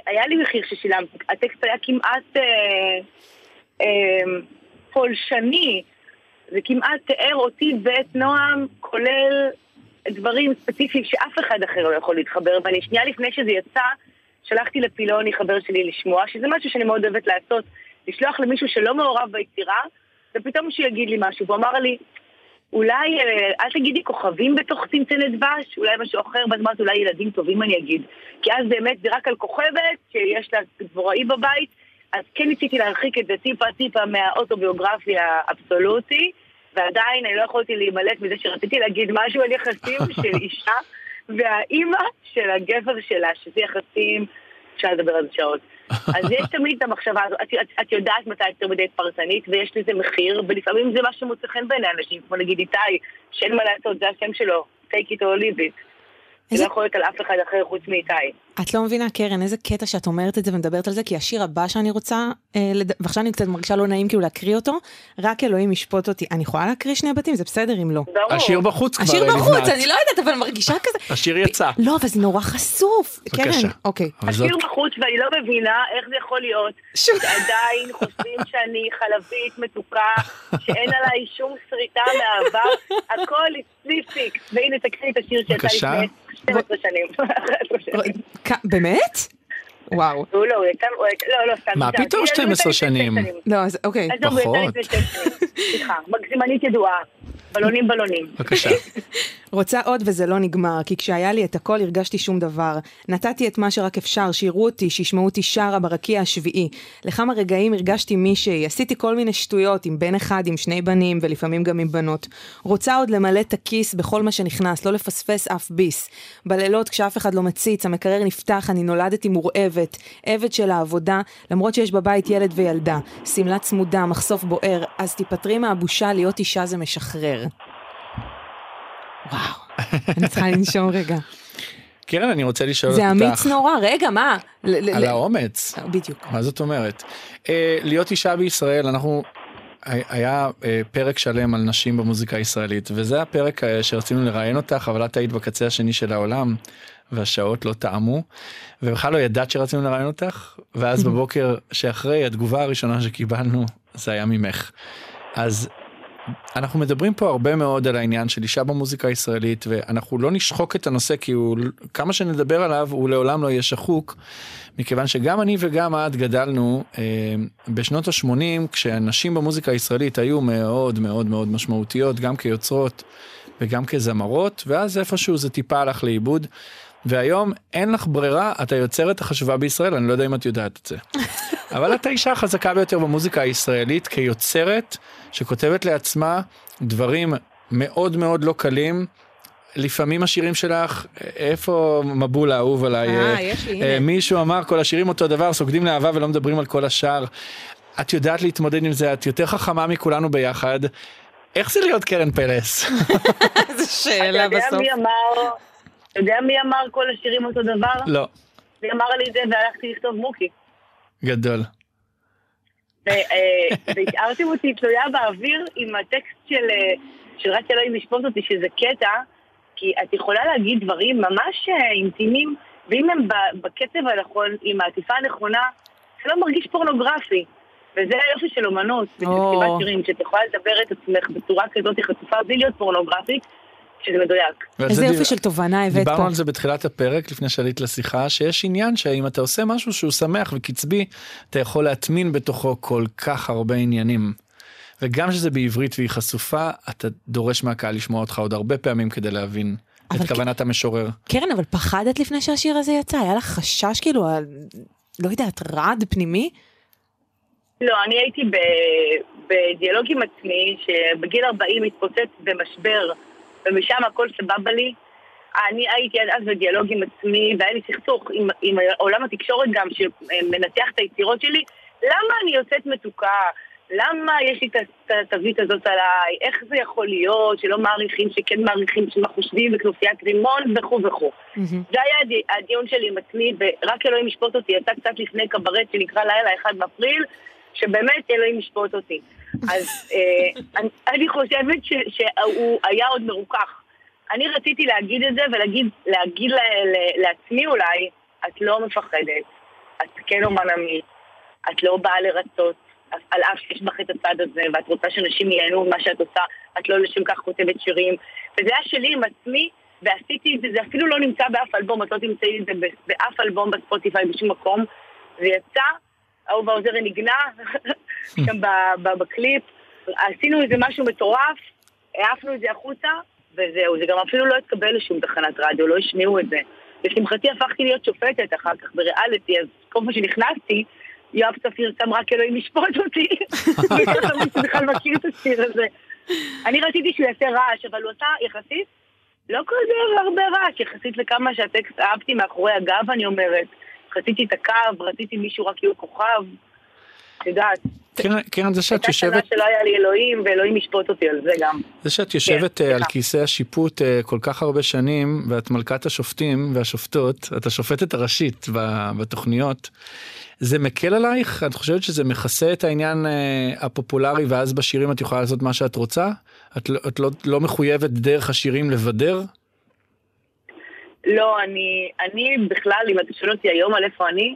היה לי מחיר ששילמת. הטקסט היה כמעט פולשני, זה כמעט תאר אותי ואת נועם, כולל... דברים ספציפיים שאף אחד אחר לא יכול להתחבר, ואני שנייה לפני שזה יצא, שלחתי לפילוני חבר שלי לשמוע, שזה משהו שאני מאוד אוהבת לעשות, לשלוח למישהו שלא מעורב ביצירה, ופתאום שהוא יגיד לי משהו, והוא אמר לי, אולי, אל תגידי כוכבים בתוך צנצנת דבש, אולי משהו אחר, בזמת אולי ילדים טובים אני אגיד, כי אז באמת זה רק על כוכבת, שיש לה דבוראי בבית, אז כן ניסיתי להרחיק את זה טיפה טיפה מהאוטוביוגרפיה האבסולוטי, ועדיין אני לא יכולתי להימלט מזה שרציתי להגיד משהו על יחסים של אישה והאימא של הגבר שלה, שזה יחסים, אפשר לדבר על שעות. אז יש תמיד את המחשבה הזו, את, את, את יודעת מתי יותר מדי פרטנית, ויש לזה מחיר, ולפעמים זה מה שמוצא חן בעיני אנשים, כמו נגיד איתי, שאין מה לעשות, זה השם שלו, take it or leave it. אני לא יכולת על אף אחד אחר חוץ מאיתי. את לא מבינה, קרן, איזה קטע שאת אומרת את זה ומדברת על זה, כי השיר הבא שאני רוצה, ועכשיו אני קצת מרגישה לא נעים כאילו להקריא אותו, רק אלוהים ישפוט אותי. אני יכולה להקריא שני בתים, זה בסדר אם לא. השיר בחוץ כבר. השיר בחוץ, אני לא יודעת, אבל מרגישה כזה. השיר יצא. לא, אבל זה נורא חשוף. קרן, אוקיי. השיר בחוץ, ואני לא מבינה איך זה יכול להיות, שעדיין חושבים שאני חלבית, מתוקה, שאין עליי שום שריטה מהעבר, הכל ספציפי. והנה תקשיבי את השיר שיצא לפני שתים עשרה שנים. באמת? וואו. לא, לא, לא, סתם. מה פתאום שתים עשרה שנים? לא, אז אוקיי. פחות. סליחה, מגזימנית ידועה. בלונים בלונים. בבקשה. רוצה עוד וזה לא נגמר, כי כשהיה לי את הכל הרגשתי שום דבר. נתתי את מה שרק אפשר, שירו אותי, שישמעו אותי שרה ברקיע השביעי. לכמה רגעים הרגשתי מישהי, עשיתי כל מיני שטויות עם בן אחד, עם שני בנים ולפעמים גם עם בנות. רוצה עוד למלא את הכיס בכל מה שנכנס, לא לפספס אף ביס. בלילות כשאף אחד לא מציץ, המקרר נפתח, אני נולדתי מורעבת, עבד של העבודה, למרות שיש בבית ילד וילדה. סמלה צמודה, מחשוף בוער, אז תיפטרי מהבושה להיות אישה זה משחרר. וואו, אני צריכה לנשום רגע. קרן, אני רוצה לשאול אותך. זה אמיץ נורא, רגע, מה? על האומץ. בדיוק. מה זאת אומרת? להיות אישה בישראל, אנחנו... היה פרק שלם על נשים במוזיקה הישראלית, וזה הפרק שרצינו לראיין אותך, אבל את היית בקצה השני של העולם, והשעות לא טעמו, ובכלל לא ידעת שרצינו לראיין אותך, ואז בבוקר שאחרי, התגובה הראשונה שקיבלנו, זה היה ממך. אז אנחנו מדברים פה הרבה מאוד על העניין של אישה במוזיקה הישראלית, ואנחנו לא נשחוק את הנושא, כי הוא, כמה שנדבר עליו, הוא לעולם לא יהיה שחוק, מכיוון שגם אני וגם את גדלנו אה, בשנות ה-שמונים, כשנשים במוזיקה הישראלית היו מאוד מאוד מאוד משמעותיות, גם כיוצרות וגם כזמרות, ואז איפשהו זה טיפה הלך לאיבוד, והיום אין לך ברירה, אתה יוצרת החשובה בישראל, אני לא יודע אם את יודעת את זה. אבל את האישה החזקה ביותר במוזיקה הישראלית, כיוצרת שכותבת לעצמה דברים מאוד מאוד לא קלים, לפעמים השירים שלך, איפה מבול האהוב עליי? אה, יש לי, הנה. מישהו אמר, כל השירים אותו דבר, סוגדים לאהבה ולא מדברים על כל השאר. את יודעת להתמודד עם זה, את יותר חכמה מכולנו ביחד. איך זה להיות קרן פלס? זו שאלה בסוף. אתה יודע מי אמר... אתה יודע מי אמר כל השירים אותו דבר? לא. זה אמר לי זה, והלכתי לכתוב מוקי. גדול. והתארתי אותי תלויה באוויר עם הטקסט של, של רק אלוהים לשפוט אותי, שזה קטע, כי את יכולה להגיד דברים ממש אינטימיים, ואם הם בקצב הנכון, עם העטיפה הנכונה, זה לא מרגיש פורנוגרפי. וזה היופי של אומנות, ושל כתיבת שירים, שאת יכולה לדבר את עצמך בצורה כזאת חצופה, בלי להיות פורנוגרפית, שזה מדויק. איזה יופי של תובנה הבאת פה. דיברנו על זה בתחילת הפרק, לפני שעלית לשיחה, שיש עניין שאם אתה עושה משהו שהוא שמח וקצבי, אתה יכול להטמין בתוכו כל כך הרבה עניינים. וגם שזה בעברית והיא חשופה, אתה דורש מהקהל לשמוע אותך עוד הרבה פעמים כדי להבין את כוונת המשורר. קרן, אבל פחדת לפני שהשיר הזה יצא? היה לך חשש כאילו, לא יודעת, רעד פנימי? לא, אני הייתי בדיאלוג עם עצמי, שבגיל ארבעים התפוצץ במשבר ומשם הכל סבבה לי. אני הייתי עד אז בדיאלוג עם עצמי, והיה לי סכסוך עם, עם עולם התקשורת גם, שמנתח את היצירות שלי. למה אני יוצאת מתוקה? למה יש לי את התווית הזאת עליי? איך זה יכול להיות שלא מעריכים, שכן מעריכים, שמה חושבים, וכנופיית רימון וכו' וכו'. Mm-hmm. זה היה הדיון שלי עם עצמי, ורק אלוהים ישפוט אותי. יצא קצת לפני קברט שנקרא לילה אחד באפריל, שבאמת אלוהים ישפוט אותי. אז אני חושבת שהוא היה עוד מרוכח. אני רציתי להגיד את זה ולהגיד לעצמי אולי, את לא מפחדת, את כן אומן אמית, את לא באה לרצות, על אף שיש בך את הצד הזה, ואת רוצה שאנשים ייהנו מה שאת עושה, את לא לשם כך כותבת שירים. וזה היה שלי עם עצמי, ועשיתי את זה, זה אפילו לא נמצא באף אלבום, את לא תמצאי את זה באף אלבום בספוטיפיי בשום מקום, זה יצא, אהובה עוזרי נגנה, גם בקליפ, עשינו איזה משהו מטורף, העפנו את זה החוצה, וזהו, זה גם אפילו לא התקבל לשום תחנת רדיו, לא השמיעו את זה. לשמחתי הפכתי להיות שופטת אחר כך בריאליטי, אז כל פעם שנכנסתי, יואב ספיר שם רק אלוהים לשפוט אותי, ובכלל מכיר את השיר הזה. אני רציתי שהוא יעשה רעש, אבל הוא עשה יחסית, לא כזה הרבה רעש, יחסית לכמה שהטקסט אהבתי מאחורי הגב, אני אומרת. רציתי את הקו, רציתי מישהו רק יהיו כוכב, תדעת. קרן, זה שאת יושבת... הייתה שנה שלא היה לי אלוהים, ואלוהים ישפוט אותי על זה גם. זה שאת יושבת על כיסא השיפוט כל כך הרבה שנים, ואת מלכת השופטים והשופטות, את השופטת הראשית בתוכניות, זה מקל עלייך? את חושבת שזה מכסה את העניין הפופולרי, ואז בשירים את יכולה לעשות מה שאת רוצה? את לא מחויבת דרך השירים לבדר? לא, אני, אני בכלל, אם אתה שואל אותי היום על איפה אני,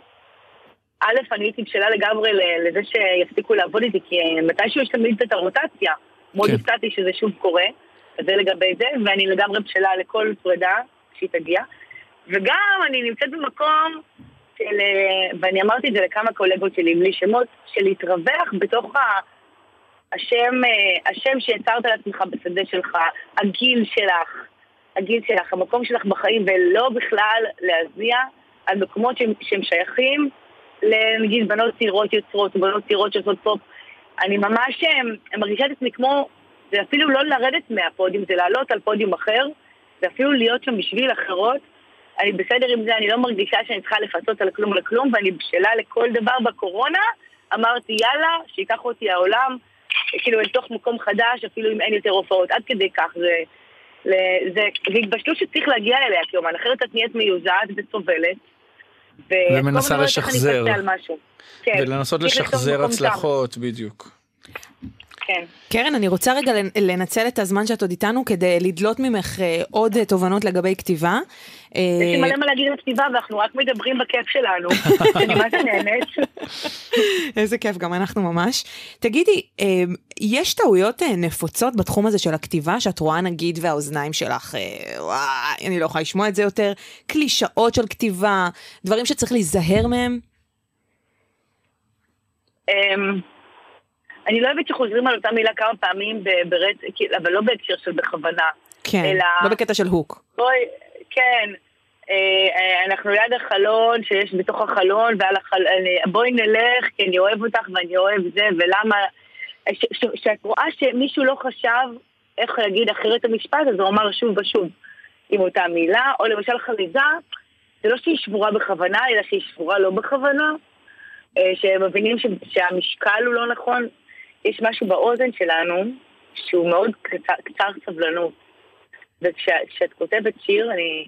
א', אני הייתי בשאלה לגמרי לזה שיפסיקו לעבוד איתי, כי מתישהו יש תמיד את הרוטציה, מאוד הופתעתי שזה שוב קורה, אז זה לגבי זה, ואני לגמרי בשאלה לכל פרידה כשהיא תגיע, וגם אני נמצאת במקום, של, ואני אמרתי את זה לכמה קולגות שלי, בלי שמות, של להתרווח בתוך ה, השם, השם שיצרת לעצמך בשדה שלך, הגיל שלך, הגיל שלך, המקום שלך בחיים, ולא בכלל להזיע על מקומות שהם, שהם שייכים לנגיד בנות צעירות יוצרות, בנות צעירות שעושות פופ. אני ממש מרגישה את עצמי כמו, זה אפילו לא לרדת מהפודיום, זה לעלות על פודיום אחר, זה אפילו להיות שם בשביל אחרות. אני בסדר עם זה, אני לא מרגישה שאני צריכה לפצות על כלום לכלום, ואני בשאלה לכל דבר בקורונה, אמרתי יאללה, שיקח אותי העולם, כאילו אל תוך מקום חדש, אפילו אם אין יותר הופעות, עד כדי כך זה... זה התבשלות שצריך להגיע אליה כיומן, אחרת את נהיית מיוזעת וסובלת. ומנסה לשחזר. ולנסות לשחזר הצלחות, בדיוק. כן. קרן, אני רוצה רגע לנצל את הזמן שאת עוד איתנו כדי לדלות ממך עוד תובנות לגבי כתיבה. יש לי מלא מה להגיד על כתיבה ואנחנו רק מדברים בכיף שלנו. אני ממש נהנית. איזה כיף, גם אנחנו ממש. תגידי, יש טעויות נפוצות בתחום הזה של הכתיבה שאת רואה נגיד והאוזניים שלך, וואי, אני לא יכולה לשמוע את זה יותר, קלישאות של כתיבה, דברים שצריך להיזהר מהם? אמ... אני לא אוהבת שחוזרים על אותה מילה כמה פעמים ברצף, אבל לא בהקשר של בכוונה. כן, לא בקטע של הוק. כן, אנחנו ליד החלון, שיש בתוך החלון, בואי נלך, כי אני אוהב אותך ואני אוהב זה, ולמה, שאת רואה שמישהו לא חשב איך להגיד אחרת המשפט, אז הוא אמר שוב ושוב עם אותה מילה, או למשל חריזה, זה לא שהיא שבורה בכוונה, אלא שהיא שבורה לא בכוונה, שמבינים שהמשקל הוא לא נכון. יש משהו באוזן שלנו שהוא מאוד קצר, קצר סבלנות. וכשאת כותבת שיר, אני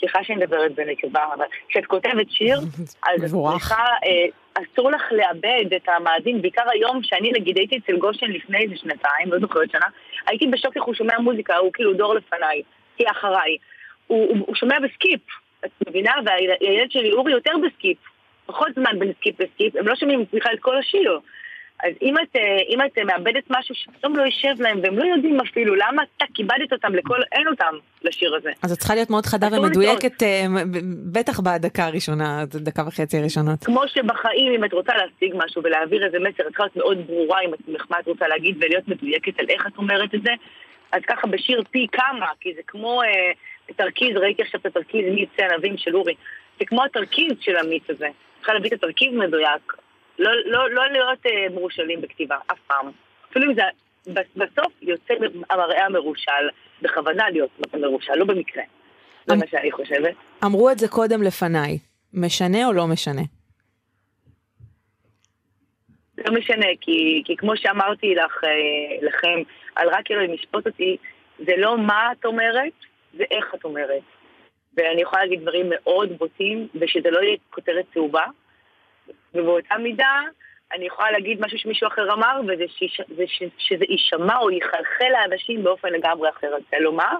צריכה שנדברת בנקבה, אבל כשאת כותבת שיר, אז צריכה, אסור לך לאבד את המאזין, בעיקר היום שאני נגיד הייתי אצל גושן לפני איזה שנתיים, לא זוכרת שנה, הייתי בשוק איך הוא שומע מוזיקה, הוא כאילו דור לפניי, היא אחריי. הוא, הוא, הוא שומע בסקיפ, את מבינה? והילד שלי, אורי, יותר בסקיפ. פחות זמן בין סקיפ לסקיפ, הם לא שומעים בכלל את כל השיר. אז אם את, אם את מאבדת משהו שפתאום לא יישב להם, והם לא יודעים אפילו למה אתה קיבדת אותם לכל, אין אותם לשיר הזה. אז את צריכה להיות מאוד חדה ומדויקת, בטח בדקה הראשונה, דקה וחצי הראשונות. כמו שבחיים, אם את רוצה להשיג משהו ולהעביר איזה מסר, את צריכה להיות מאוד ברורה עם מה את רוצה להגיד, ולהיות מדויקת על איך את אומרת את זה. אז ככה בשיר פי כמה, כי זה כמו תרכיז, ראיתי עכשיו את התרכיז מיץ הענבים של אורי, זה כמו התרכיז של המיץ הזה. צריכה להביא את התרכיב מדויק, לא, לא, לא להיות uh, מרושלים בכתיבה, אף פעם. אפילו אם זה בסוף יוצא המראה המרושל, בכוונה להיות מרושל, לא במקרה. זה מה שאני חושבת. אמרו את זה קודם לפניי, משנה או לא משנה? לא משנה, כי, כי כמו שאמרתי לך, לכם, על רק אלוהים לשפוט אותי, זה לא מה את אומרת, זה איך את אומרת. ואני יכולה להגיד דברים מאוד בוטים, ושזה לא יהיה כותרת צהובה. ובאותה מידה, אני יכולה להגיד משהו שמישהו אחר אמר, וזה שיש, זה ש, שזה יישמע או יחלחל לאנשים באופן לגמרי אחר. זה לא מה?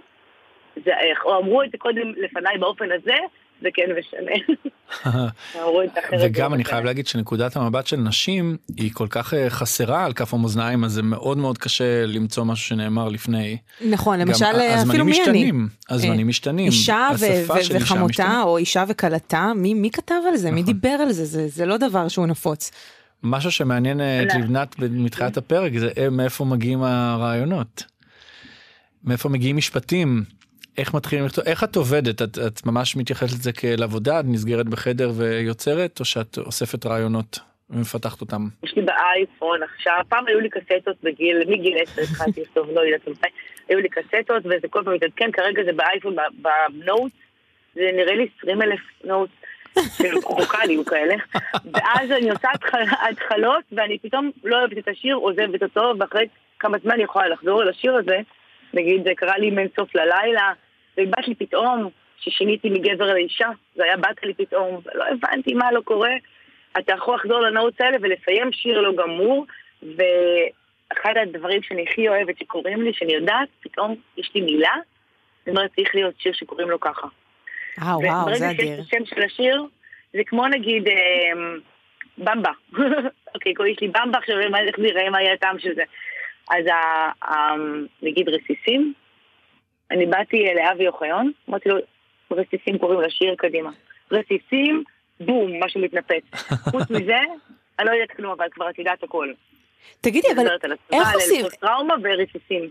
זה איך? או אמרו את זה קודם לפניי באופן הזה, זה כן משנה. וגם אני חייב להגיד שנקודת המבט של נשים היא כל כך חסרה על כף המאזניים, אז זה מאוד מאוד קשה למצוא משהו שנאמר לפני. נכון, למשל אפילו מי אני. הזמנים משתנים. אישה וחמותה או אישה וקלתה, מי כתב על זה? מי דיבר על זה? זה לא דבר שהוא נפוץ. משהו שמעניין את לבנת מתחילת הפרק זה מאיפה מגיעים הרעיונות. מאיפה מגיעים משפטים. איך מתחילים לכתוב? איך את עובדת? את, את ממש מתייחסת את זה כאל עבודה? את נסגרת בחדר ויוצרת? או שאת אוספת רעיונות ומפתחת אותם? יש לי באייפון עכשיו. פעם היו לי קסטות בגיל, מגיל עשר, התחלתי לכתוב, לא יודעת, היו לי קסטות וזה כל פעם מתעדכן. כרגע זה באייפון, בנוט, זה נראה לי עשרים אלף נוט, חוקה לי, הוא כאלה. ואז אני עושה התחלות, ואני פתאום לא אוהבת את השיר, עוזבת אותו, ואחרי כמה זמן אני יכולה לחזור אל השיר הזה, נגיד, זה קרה לי מן סוף ללילה, ובאת לי פתאום, ששיניתי מגבר לאישה, זה היה בת לי פתאום, ולא הבנתי מה לא קורה, אתה יכול לחזור לנאות האלה ולסיים שיר לא גמור, ואחד הדברים שאני הכי אוהבת שקוראים לי, שאני יודעת, פתאום יש לי מילה, זאת אומרת, צריך להיות שיר שקוראים לו ככה. אה, וואו, זה אדיר. וברגע שיש שם של השיר, זה כמו נגיד, במבה. אוקיי, יש לי במבה, עכשיו נראה מה היה הטעם של זה. אז נגיד רסיסים, אני באתי לאבי אוחיון, אמרתי לו, רסיסים קוראים לשיר קדימה. רסיסים, בום, משהו מתנפץ. חוץ מזה, אני לא יודעת כלום, אבל כבר את יודעת הכל. תגידי, אבל איך עושים? טראומה ורסיסים.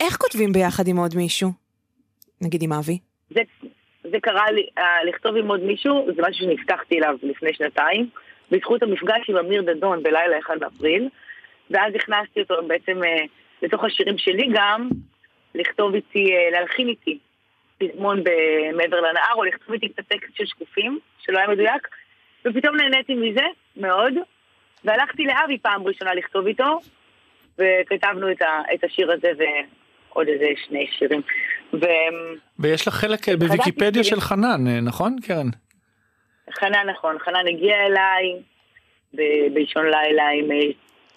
איך כותבים ביחד עם עוד מישהו? נגיד עם אבי? זה קרה לי, לכתוב עם עוד מישהו, זה משהו שנפתחתי אליו לפני שנתיים, בזכות המפגש עם אמיר דדון בלילה אחד באפריל, ואז הכנסתי אותו בעצם לתוך השירים שלי גם, לכתוב איתי, להלחין איתי, פזמון מעבר לנהר, או לכתוב איתי את הטקסט של שקופים, שלא היה מדויק, ופתאום נהניתי מזה, מאוד, והלכתי לאבי פעם ראשונה לכתוב איתו, וכתבנו את השיר הזה, עוד איזה שני שירים. ו... ויש לך חלק בוויקיפדיה של חנן, נכון קרן? חנן, נכון. חנן הגיע אליי ב- בישון לילה עם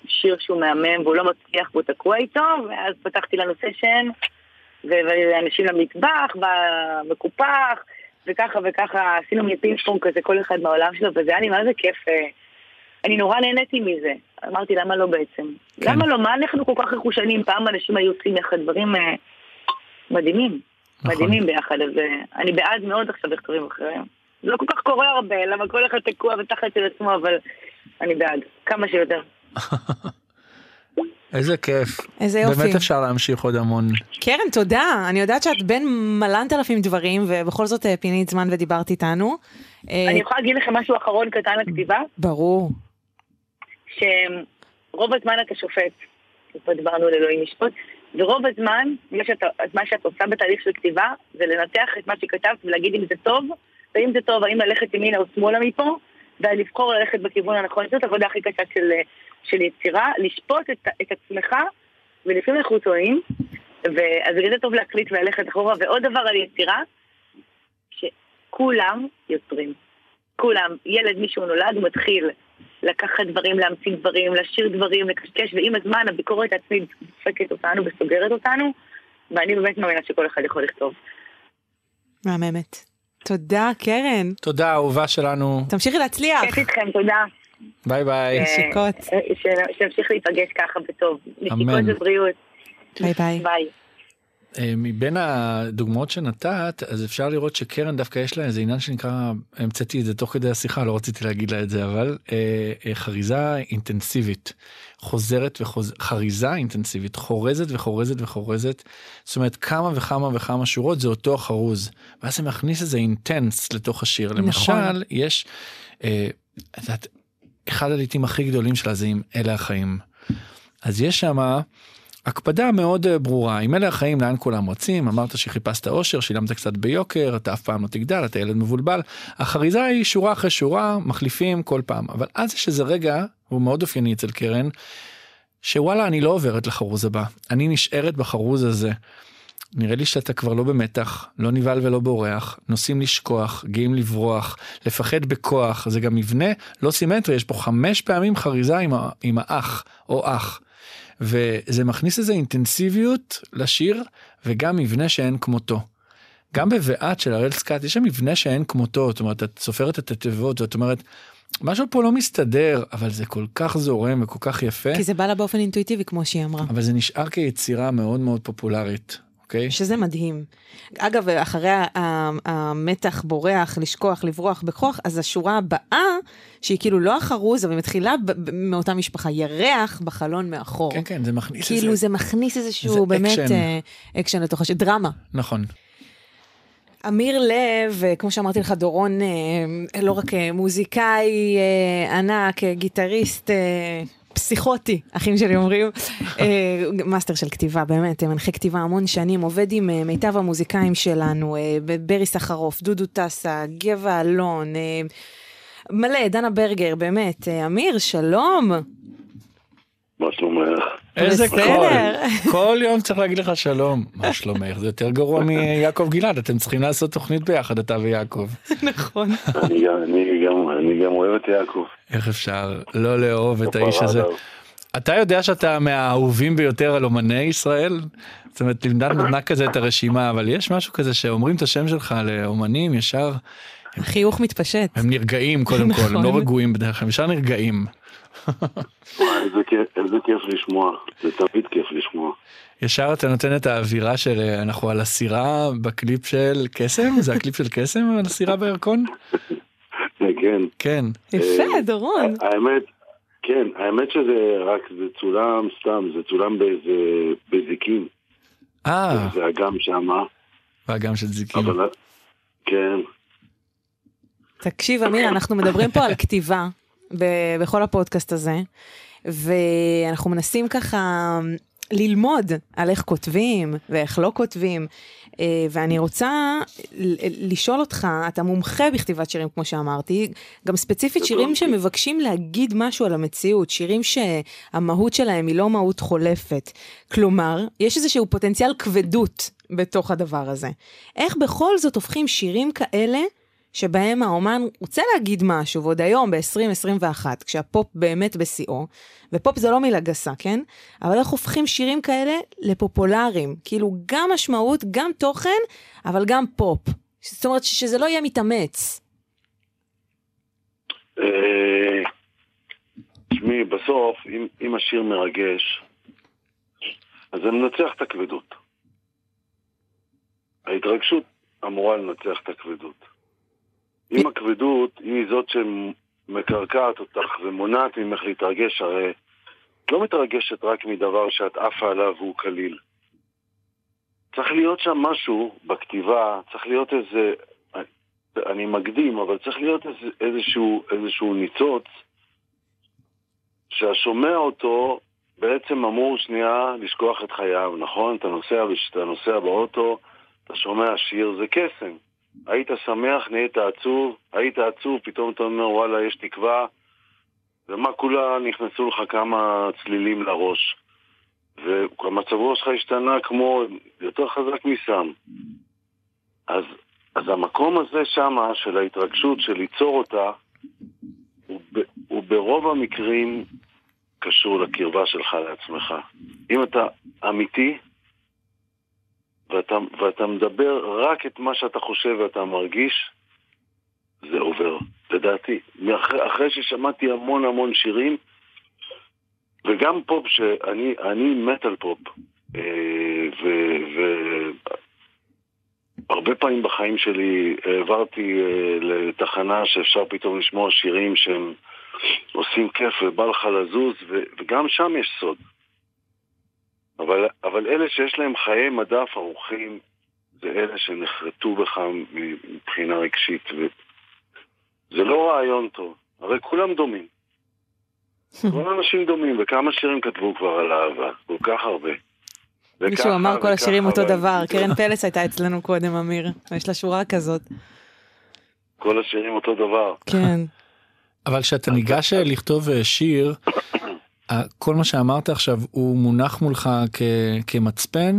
שיר שהוא מהמם והוא לא מצליח והוא תקוע איתו, ואז פתחתי לנו סשן ואנשים למטבח ומקופח וככה וככה, עשינו מי פינפונג כזה כל אחד מהעולם שלו, וזה היה לי מה זה כיף, אני נורא נהניתי מזה. אמרתי למה לא בעצם, כן. למה לא, מה אנחנו כל כך רכושנים, פעם אנשים היו עושים יחד דברים מדהימים, נכון. מדהימים ביחד, אז אני בעד מאוד עכשיו דברים אחרים, זה לא כל כך קורה הרבה, למה כל אחד תקוע ותחת של עצמו, אבל אני בעד, כמה שיותר. איזה כיף, איזה יופי. באמת אפשר להמשיך עוד המון. קרן, תודה, אני יודעת שאת בין מלנת אלפים דברים, ובכל זאת פינית זמן ודיברת איתנו. אני יכולה להגיד לכם משהו אחרון קטן לכתיבה? ברור. שרוב הזמן אתה שופט, כבר דברנו על אלוהים ישפוט, ורוב הזמן, מה שאת עושה בתהליך של כתיבה, זה לנתח את מה שכתבת ולהגיד אם זה טוב, ואם זה טוב, האם ללכת ימינה או שמאלה מפה, ולבחור ללכת בכיוון הנכון. זאת עבודה הכי קשה של... של יצירה, לשפוט את, את עצמך, ולפעמים אנחנו טועים, ואז זה טוב להקליט וללכת אחורה. ועוד דבר על יצירה, שכולם יוצרים. כולם, ילד מישהו נולד, הוא מתחיל לקחת דברים, להמציא דברים, לשיר דברים, לקשקש, ועם הזמן הביקורת העצמית דופקת אותנו וסוגרת אותנו, ואני באמת מאמינה שכל אחד יכול לכתוב. מהממת. תודה, קרן. תודה, אהובה שלנו. תמשיכי להצליח. כיף איתכם, תודה. ביי ביי. נשיקות. שנמשיך להיפגש ככה בטוב. נשיקות ובריאות. ביי ביי. ביי. מבין הדוגמאות שנתת, אז אפשר לראות שקרן דווקא יש לה איזה עניין שנקרא, המצאתי את זה תוך כדי השיחה, לא רציתי להגיד לה את זה, אבל חריזה אינטנסיבית, חוזרת וחוזרת, חריזה אינטנסיבית, חורזת וחורזת וחורזת, זאת אומרת כמה וכמה וכמה שורות, זה אותו החרוז, ואז זה מכניס איזה אינטנס לתוך השיר, למשל יש, את יודעת, אחד הליטים הכי גדולים שלה זה עם אלה החיים. אז יש שם הקפדה מאוד ברורה. עם אלה החיים לאן כולם רצים, אמרת שחיפשת עושר, שילמת קצת ביוקר, אתה אף פעם לא תגדל, אתה ילד מבולבל. החריזה היא שורה אחרי שורה, מחליפים כל פעם. אבל אז יש איזה רגע, הוא מאוד אופייני אצל קרן, שוואלה אני לא עוברת לחרוז הבא, אני נשארת בחרוז הזה. נראה לי שאתה כבר לא במתח, לא ניבל ולא בורח, נוסעים לשכוח, גאים לברוח, לפחד בכוח, זה גם מבנה לא סימטרי, יש פה חמש פעמים חריזה עם, ה- עם האח או אח, וזה מכניס איזה אינטנסיביות לשיר, וגם מבנה שאין כמותו. גם בבעת של הראל סקאט, יש שם מבנה שאין כמותו, זאת אומרת, את סופרת את התיבות, ואת אומרת, משהו פה לא מסתדר, אבל זה כל כך זורם וכל כך יפה. כי זה בא לה באופן אינטואיטיבי, כמו שהיא אמרה. אבל זה נשאר כיצירה מאוד מאוד פופולרית. Okay. שזה מדהים. אגב, אחרי המתח בורח, לשכוח, לברוח בכוח, אז השורה הבאה, שהיא כאילו לא החרוז, אבל מתחילה מאותה משפחה, ירח בחלון מאחור. כן, כן, זה מכניס כאילו איזה... כאילו זה מכניס איזשהו באמת אקשן, אקשן לתוך השיר, דרמה. נכון. אמיר לב, כמו שאמרתי לך, דורון, לא רק מוזיקאי ענק, גיטריסט... פסיכוטי, אחים שלי אומרים, מאסטר של כתיבה, באמת, מנחה כתיבה המון שנים, עובד עם מיטב המוזיקאים שלנו, ברי סחרוף, דודו טסה, גבע אלון, מלא, דנה ברגר, באמת, אמיר, שלום. מה שלומך? איזה קול, כל יום צריך להגיד לך שלום, מה שלומך, זה יותר גרוע מיעקב גלעד, אתם צריכים לעשות תוכנית ביחד, אתה ויעקב. נכון. אני גם אוהב את יעקב. איך אפשר לא לאהוב את האיש הזה? אתה יודע שאתה מהאהובים ביותר על אומני ישראל? זאת אומרת, למדת נתנה כזה את הרשימה, אבל יש משהו כזה שאומרים את השם שלך לאומנים, ישר... החיוך מתפשט. הם נרגעים קודם כל, הם לא רגועים בדרך כלל, ישר נרגעים. איזה כיף לשמוע, זה תמיד כיף לשמוע. ישר אתה נותן את האווירה של אנחנו על הסירה בקליפ של קסם? זה הקליפ של קסם על הסירה בירקון? כן. כן. יפה, דורון. האמת, כן, האמת שזה רק, זה צולם סתם, זה צולם בזיקים. אה. זה אגם שמה. ואגם של זיקים. כן. תקשיב, אמיר, אנחנו מדברים פה על כתיבה. בכל הפודקאסט הזה, ואנחנו מנסים ככה ללמוד על איך כותבים ואיך לא כותבים, ואני רוצה לשאול אותך, אתה מומחה בכתיבת שירים כמו שאמרתי, גם ספציפית שירים שמבקשים להגיד משהו על המציאות, שירים שהמהות שלהם היא לא מהות חולפת, כלומר, יש איזשהו פוטנציאל כבדות בתוך הדבר הזה. איך בכל זאת הופכים שירים כאלה, שבהם האומן רוצה להגיד משהו, ועוד היום ב-עשרים עשרים ואחת, כשהפופ באמת בשיאו, ופופ זה לא מילה גסה, כן? אבל איך הופכים שירים כאלה לפופולריים, כאילו גם משמעות, גם תוכן, אבל גם פופ. זאת אומרת שזה לא יהיה מתאמץ. שמי, בסוף, אם השיר מרגש, אז זה מנצח את הכבדות. ההתרגשות אמורה לנצח את הכבדות. אם הכבדות היא זאת שמקרקעת אותך ומונעת ממך להתרגש, הרי את לא מתרגשת רק מדבר שאת עפה עליו והוא קליל. צריך להיות שם משהו בכתיבה, צריך להיות איזה, אני מקדים, אבל צריך להיות איזשהו, איזשהו ניצוץ, שהשומע אותו בעצם אמור שנייה לשכוח את חייו, נכון? אתה נוסע, אתה נוסע באוטו, אתה שומע שיר, זה קסם. היית שמח, נהיית עצוב, היית עצוב, פתאום אתה אומר, וואלה, יש תקווה, ומה כולה, נכנסו לך כמה צלילים לראש, ומצב ראש שלך השתנה כמו יותר חזק מסם. אז, אז המקום הזה שמה, של ההתרגשות, של ליצור אותה, הוא, ב, הוא ברוב המקרים קשור לקרבה שלך לעצמך. אם אתה אמיתי, ואתה, ואתה מדבר רק את מה שאתה חושב ואתה מרגיש, זה עובר, לדעתי. אחרי, אחרי ששמעתי המון המון שירים, וגם פופ, שאני, אני מת על פופ, ו, ו, הרבה פעמים בחיים שלי העברתי לתחנה שאפשר פתאום לשמוע שירים שהם עושים כיף ובא לך לזוז, ו, וגם שם יש סוד. אבל, אבל אלה שיש להם חיי מדף ארוכים, זה אלה שנחרטו בך מבחינה רגשית. זה לא רעיון טוב, הרי כולם דומים. כל אנשים דומים, וכמה שירים כתבו כבר על אהבה, כל כך הרבה. מישהו אמר כל השירים אותו דבר, קרן פלס הייתה אצלנו קודם, אמיר, יש לה שורה כזאת. כל השירים אותו דבר. כן. אבל כשאתה ניגש לכתוב שיר, כל מה שאמרת עכשיו הוא מונח מולך כ- כמצפן,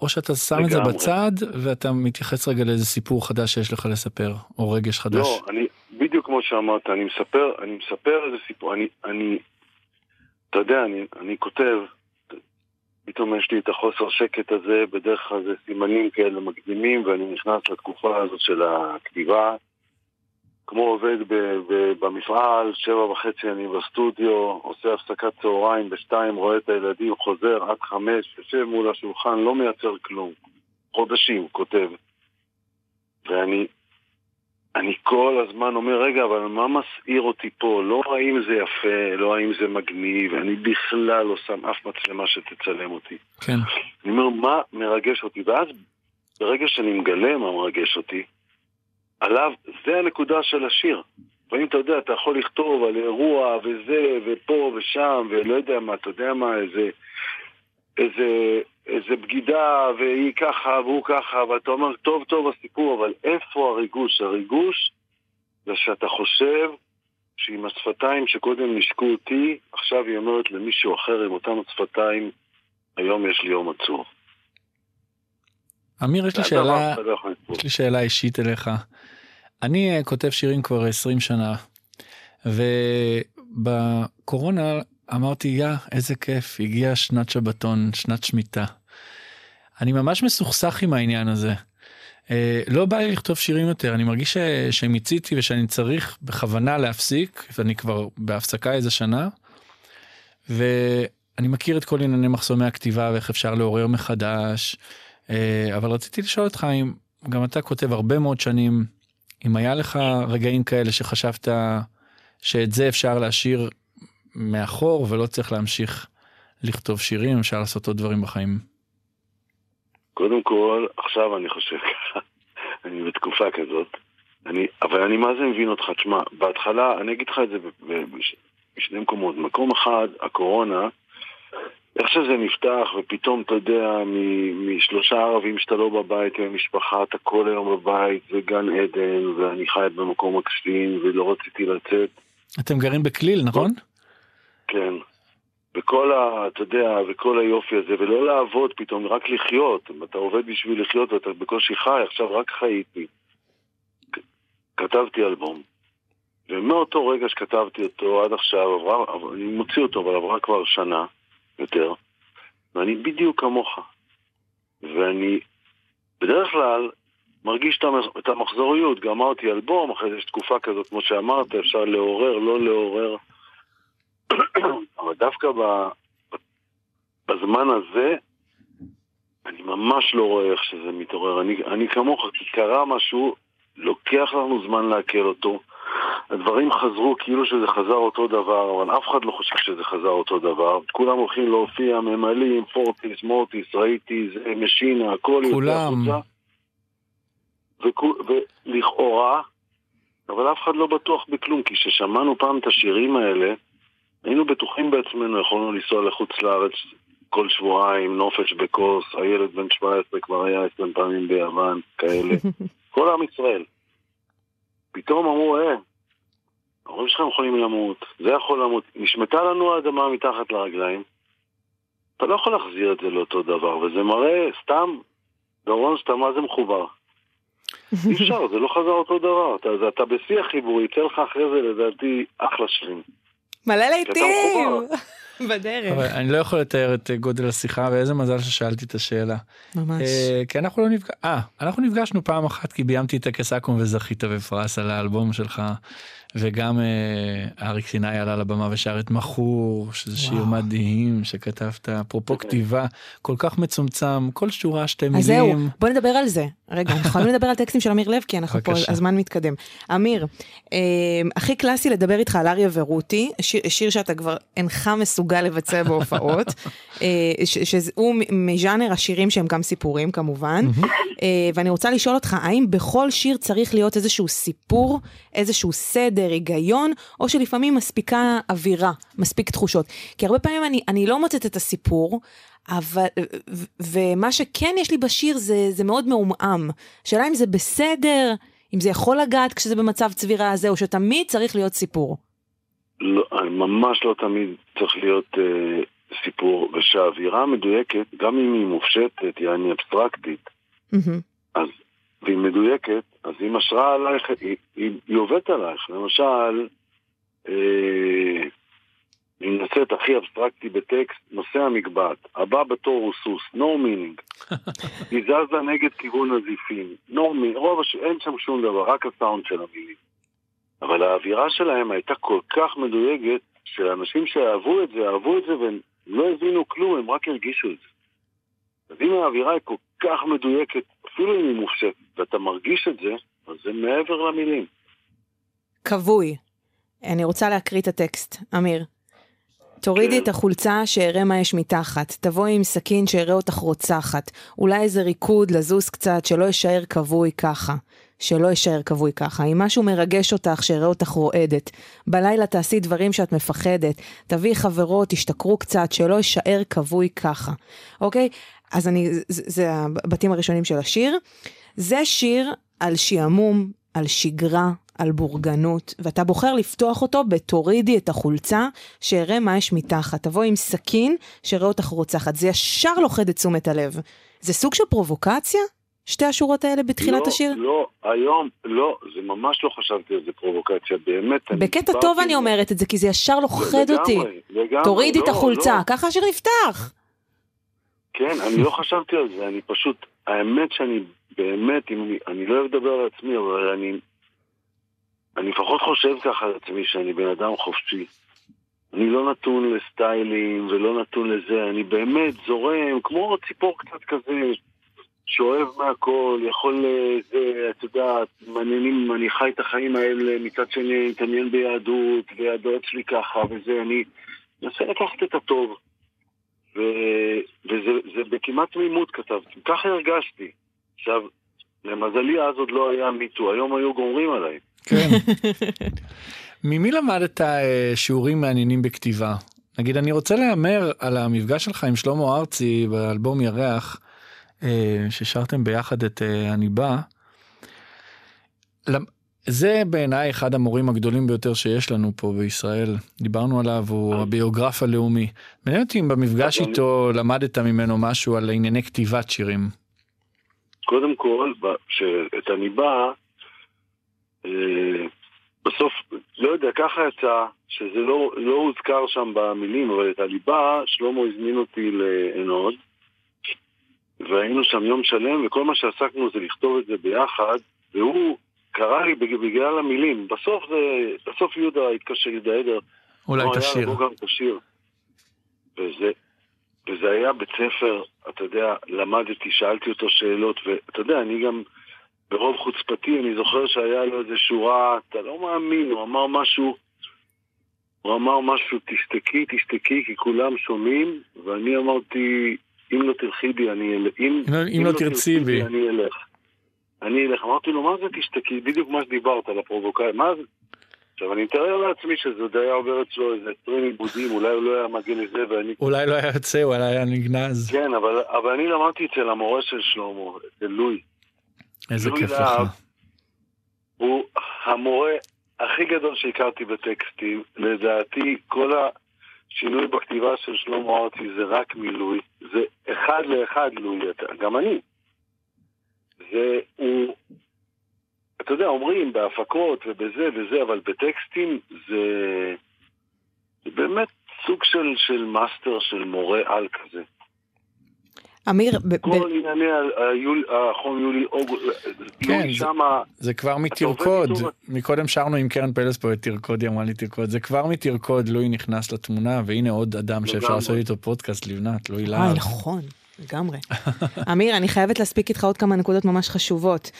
או שאתה שם לגמרי. את זה בצד, ואתה מתייחס רגע לאיזה סיפור חדש שיש לך לספר, או רגש חדש. לא, אני, בדיוק כמו שאמרת, אני מספר, אני מספר איזה סיפור, אני, אני, אתה יודע, אני, אני כותב, פתאום יש לי את החוסר שקט הזה, בדרך כלל זה סימנים כאלה מקדימים, ואני נכנס לתקופה הזאת של הכתיבה, כמו עובד ב- ב- במפעל, שבע וחצי אני בסטודיו, עושה הפסקת צהריים בשתיים, רואה את הילדים, חוזר עד חמש, יושב מול השולחן, לא מייצר כלום. חודשים, כותב. ואני אני כל הזמן אומר, רגע, אבל מה מסעיר אותי פה? לא האם זה יפה, לא האם זה מגניב, אני בכלל לא שם אף מצלמה שתצלם אותי. כן. אני אומר, מה מרגש אותי? ואז ברגע שאני מגלה מה מרגש אותי, עליו, זה הנקודה של השיר. ואם אתה יודע, אתה יכול לכתוב על אירוע וזה ופה ושם ולא יודע מה, אתה יודע מה, איזה, איזה, איזה בגידה והיא ככה והוא ככה, ואתה אומר, טוב, טוב הסיפור, אבל איפה הריגוש? הריגוש זה שאתה חושב שעם השפתיים שקודם נשקו אותי, עכשיו היא אומרת למישהו אחר עם אותם השפתיים, היום יש לי יום עצור. אמיר, יש לי שאלה, יש לי שאלה אישית אליך. אני כותב שירים כבר עשרים שנה, ובקורונה אמרתי, יא, איזה כיף, הגיעה שנת שבתון, שנת שמיטה. אני ממש מסוכסך עם העניין הזה. לא בא לי לכתוב שירים יותר, אני מרגיש שמיציתי ושאני צריך בכוונה להפסיק, ואני כבר בהפסקה איזה שנה, ואני מכיר את כל ענייני מחסומי הכתיבה ואיך אפשר לעורר מחדש, אבל רציתי לשאול אותך, אם גם אתה כותב הרבה מאוד שנים, אם היה לך רגעים כאלה שחשבת שאת זה אפשר להשאיר מאחור, ולא צריך להמשיך לכתוב שירים, אפשר לעשות עוד דברים בחיים. קודם כל, עכשיו אני חושב ככה, אני בתקופה כזאת, אני, אבל אני מה זה מבין אותך, תשמע, בהתחלה, אני אגיד לך את זה בשני מקומות, מקום אחד, הקורונה, איך שזה נפתח, ופתאום אתה יודע, משלושה ערבים שאתה לא בבית, מהמשפחה, אתה כל היום בבית, זה גן עדן, ואני חיית במקום מקסים, ולא רציתי לצאת. אתם גרים בכליל, נכון? כן. וכל ה, אתה יודע, וכל היופי הזה, ולא לעבוד פתאום, רק לחיות. אתה עובד בשביל לחיות, ואתה בקושי חי, עכשיו רק חייתי. כתבתי אלבום. ומאותו רגע שכתבתי אותו, עד עכשיו, עברה, אני מוציא אותו, אבל עברה כבר שנה. יותר, ואני בדיוק כמוך, ואני בדרך כלל מרגיש את המחזוריות, גמרתי אלבום, אחרי זה יש תקופה כזאת כמו שאמרת, אפשר לעורר, לא לעורר, אבל דווקא בזמן הזה אני ממש לא רואה איך שזה מתעורר, אני, אני כמוך, כי קרה משהו, לוקח לנו זמן להקל אותו, הדברים חזרו כאילו שזה חזר אותו דבר, אבל אף אחד לא חושב שזה חזר אותו דבר. כולם הולכים להופיע, ממלאים, פורטיס, מורטיס, ראיתי, זה, משינה, הכל כולם. ולכאורה, אבל אף אחד לא בטוח בכלום, כי ששמענו פעם את השירים האלה, היינו בטוחים בעצמנו, יכולנו לנסוע לחוץ לארץ כל שבועיים, נופש בקוס, הילד בן שבע עשרה כבר היה עשרים פעמים ביוון, כאלה. כל עם ישראל. פתאום אמרו, אה, ההורים שלכם יכולים למות, זה יכול למות, נשמטה לנו האדמה מתחת לרגליים, אתה לא יכול להחזיר את זה לאותו דבר, וזה מראה סתם, דורון, שאתה מה זה מחובר. אי אפשר, זה לא חזר אותו דבר, אתה, זה, אתה בשיח חיבורי, יצא לך אחרי זה לדעתי אחלה שרים. מלא לעיתים! בדרך. אבל אני לא יכול לתאר את גודל השיחה, ואיזה מזל ששאלתי את השאלה. ממש. כי אנחנו לא נפגשנו, אה, אנחנו נפגשנו פעם אחת, כי ביימתי את הקסקום וזכית בפרס על האלבום שלך, וגם אריק סיני עלה לבמה ושר את מחור, שזה שיר מדהים שכתבת, אפרופו כתיבה, כל כך מצומצם, כל שורה, שתי מילים. אז זהו, בוא נדבר על זה. רגע, אנחנו יכולים לדבר על טקסטים של אמיר לב, כי אנחנו פה, הזמן מתקדם. אמיר, הכי קלאסי לדבר איתך על אריה ורותי, שיר שאתה כבר אינך מסוגל לבצע בהופעות, שהוא מז'אנר השירים שהם גם סיפורים כמובן, ואני רוצה לשאול אותך, האם בכל שיר צריך להיות איזשהו סיפור, איזשהו סדר, היגיון, או שלפעמים מספיקה אווירה, מספיק תחושות. כי הרבה פעמים אני, אני לא מוצאת את הסיפור, אבל, ו, ומה שכן יש לי בשיר זה, זה מאוד מעומעם. שאלה אם זה בסדר, אם זה יכול לגעת כשזה במצב צבירה הזה, או שתמיד צריך להיות סיפור. לא, ממש לא תמיד צריך להיות אה, סיפור, ושהאווירה מדויקת, גם אם היא מופשטת, יעני אבסטרקטית, mm-hmm. אז והיא מדויקת, אז היא משרה עלייך, היא, היא, היא עובדת עלייך. למשל, אה, אם נעשית הכי אבסטרקטי בטקסט, נושא המקבט, הבא בתור הוא סוס, no meaning, היא זזה נגד כיוון הזיפים, no meaning, רוב השם, אין שם שום דבר, רק הסאונד של המילים. אבל האווירה שלהם הייתה כל כך מדויקת, שלאנשים שאהבו את זה, אהבו את זה, והם לא הבינו כלום, הם רק הרגישו את זה. אז אם האווירה היא כל כך מדויקת, אפילו אם היא מופשט, ואתה מרגיש את זה, אז זה מעבר למילים. קבוי. אני רוצה להקריא את הטקסט, אמיר. תורידי את החולצה שאראה מה יש מתחת, תבואי עם סכין שאראה אותך רוצחת, אולי איזה ריקוד לזוז קצת, שלא יישאר קבוי ככה, שלא יישאר קבוי ככה, אם משהו מרגש אותך שאראה אותך רועדת, בלילה תעשי דברים שאת מפחדת, תביאי חברות, תשתקרו קצת, שלא יישאר קבוי ככה, אוקיי? אז אני, זה, זה הבתים הראשונים של השיר, זה שיר על שיעמום, על שגרה, על בורגנות, ואתה בוחר לפתוח אותו בתורידי את החולצה, שיראה מה יש מתחת, תבוא עם סכין, שיראה אותך רוצחת, זה ישר לוחד את תשומת הלב, זה סוג של פרובוקציה? שתי השורות האלה בתחילת לא, השיר? לא, היום, לא, זה ממש לא חשבתי על זה פרובוקציה, באמת. בקטע טוב אני אומרת את זה, כי זה ישר לוחד זה אותי, לגמרי, לגמרי, תורידי לא, את החולצה, לא. ככה השיר נפתח. כן, אני לא חשבתי על זה, אני פשוט, האמת שאני באמת, אני, אני לא אוהב לדבר על עצמי, אבל אני, אני לפחות חושב ככה על עצמי, שאני בן אדם חופשי. אני לא נתון לסטיילים, ולא נתון לזה, אני באמת זורם, כמו ציפור קצת כזה, שאוהב מהכל, יכול, זה, את יודעת, מעניינים, אני חי את החיים האלה, מצד שני, מתעניין ביהדות, והדעות שלי ככה, וזה, אני מנסה לקחת את הטוב. ו... וזה בכמעט מימות כתבתי, ככה הרגשתי. עכשיו, למזלי אז עוד לא היה מיטו, היום היו גומרים עליי. כן. ממי למדת שיעורים מעניינים בכתיבה? נגיד, אני רוצה להאמר על המפגש שלך עם שלמה ארצי באלבום ירח, ששרתם ביחד את אני בא, זה בעיניי אחד המורים הגדולים ביותר שיש לנו פה בישראל, דיברנו עליו, הוא הביוגרף הלאומי. מעניין אותי אם במפגש איתו למדת ממנו משהו על ענייני כתיבת שירים. קודם כל, שאת אני בא, בסוף, לא יודע, ככה יצא, שזה לא, לא הוזכר שם במילים, אבל את הליבה, שלמה הזמין אותי לענוד, והיינו שם יום שלם, וכל מה שעסקנו זה לכתוב את זה ביחד, והוא קרא לי בגלל המילים. בסוף, זה, בסוף יהודה התקשר לדעדר. אולי לא תשיר. היה, גם תשיר. וזה, וזה היה בית ספר, אתה יודע, למדתי, שאלתי אותו שאלות, ואתה יודע, אני גם... ברוב חוצפתי, אני זוכר שהיה לו איזה שורה, אתה לא מאמין, הוא אמר משהו, הוא אמר משהו, תשתקי, תשתקי, כי כולם שומעים, ואני אמרתי, אם לא תלכי בי, אני אלך. אם, אם, אם לא תרצי בי, אני אלך. אני אלך, אמרתי לו, מה זה תשתקי? בדיוק מה שדיברת על הפרובוקאי, מה זה? עכשיו, אני מתאר לעצמי שזה היה עובר אצלו איזה עשרים עיבודים, אולי הוא לא היה מגיע לזה, ואני... אולי לא היה יוצא, אולי היה נגנז. כן, אבל, אבל אני למדתי אצל המורה של שלמה, אצל לוי. איזה כיף לך. הוא המורה הכי גדול שהכרתי בטקסטים. לדעתי, כל השינוי בכתיבה של שלמה ארצי זה רק מלוי. זה אחד לאחד לוי, גם אני. זה הוא, אתה יודע, אומרים בהפקות ובזה וזה, אבל בטקסטים זה, זה באמת סוג של, של מאסטר, של מורה על כזה. אמיר, כל ענייני החום יולי אוגו, זה כבר מתרקוד, מקודם שרנו עם קרן פלס פה את תרקוד, היא אמרה לי תרקוד, זה כבר מתרקוד, לוי נכנס לתמונה, והנה עוד אדם שאפשר לעשות איתו פודקאסט לבנת, לוי להב. אה, נכון, לגמרי. אמיר, אני חייבת להספיק איתך עוד כמה נקודות ממש חשובות.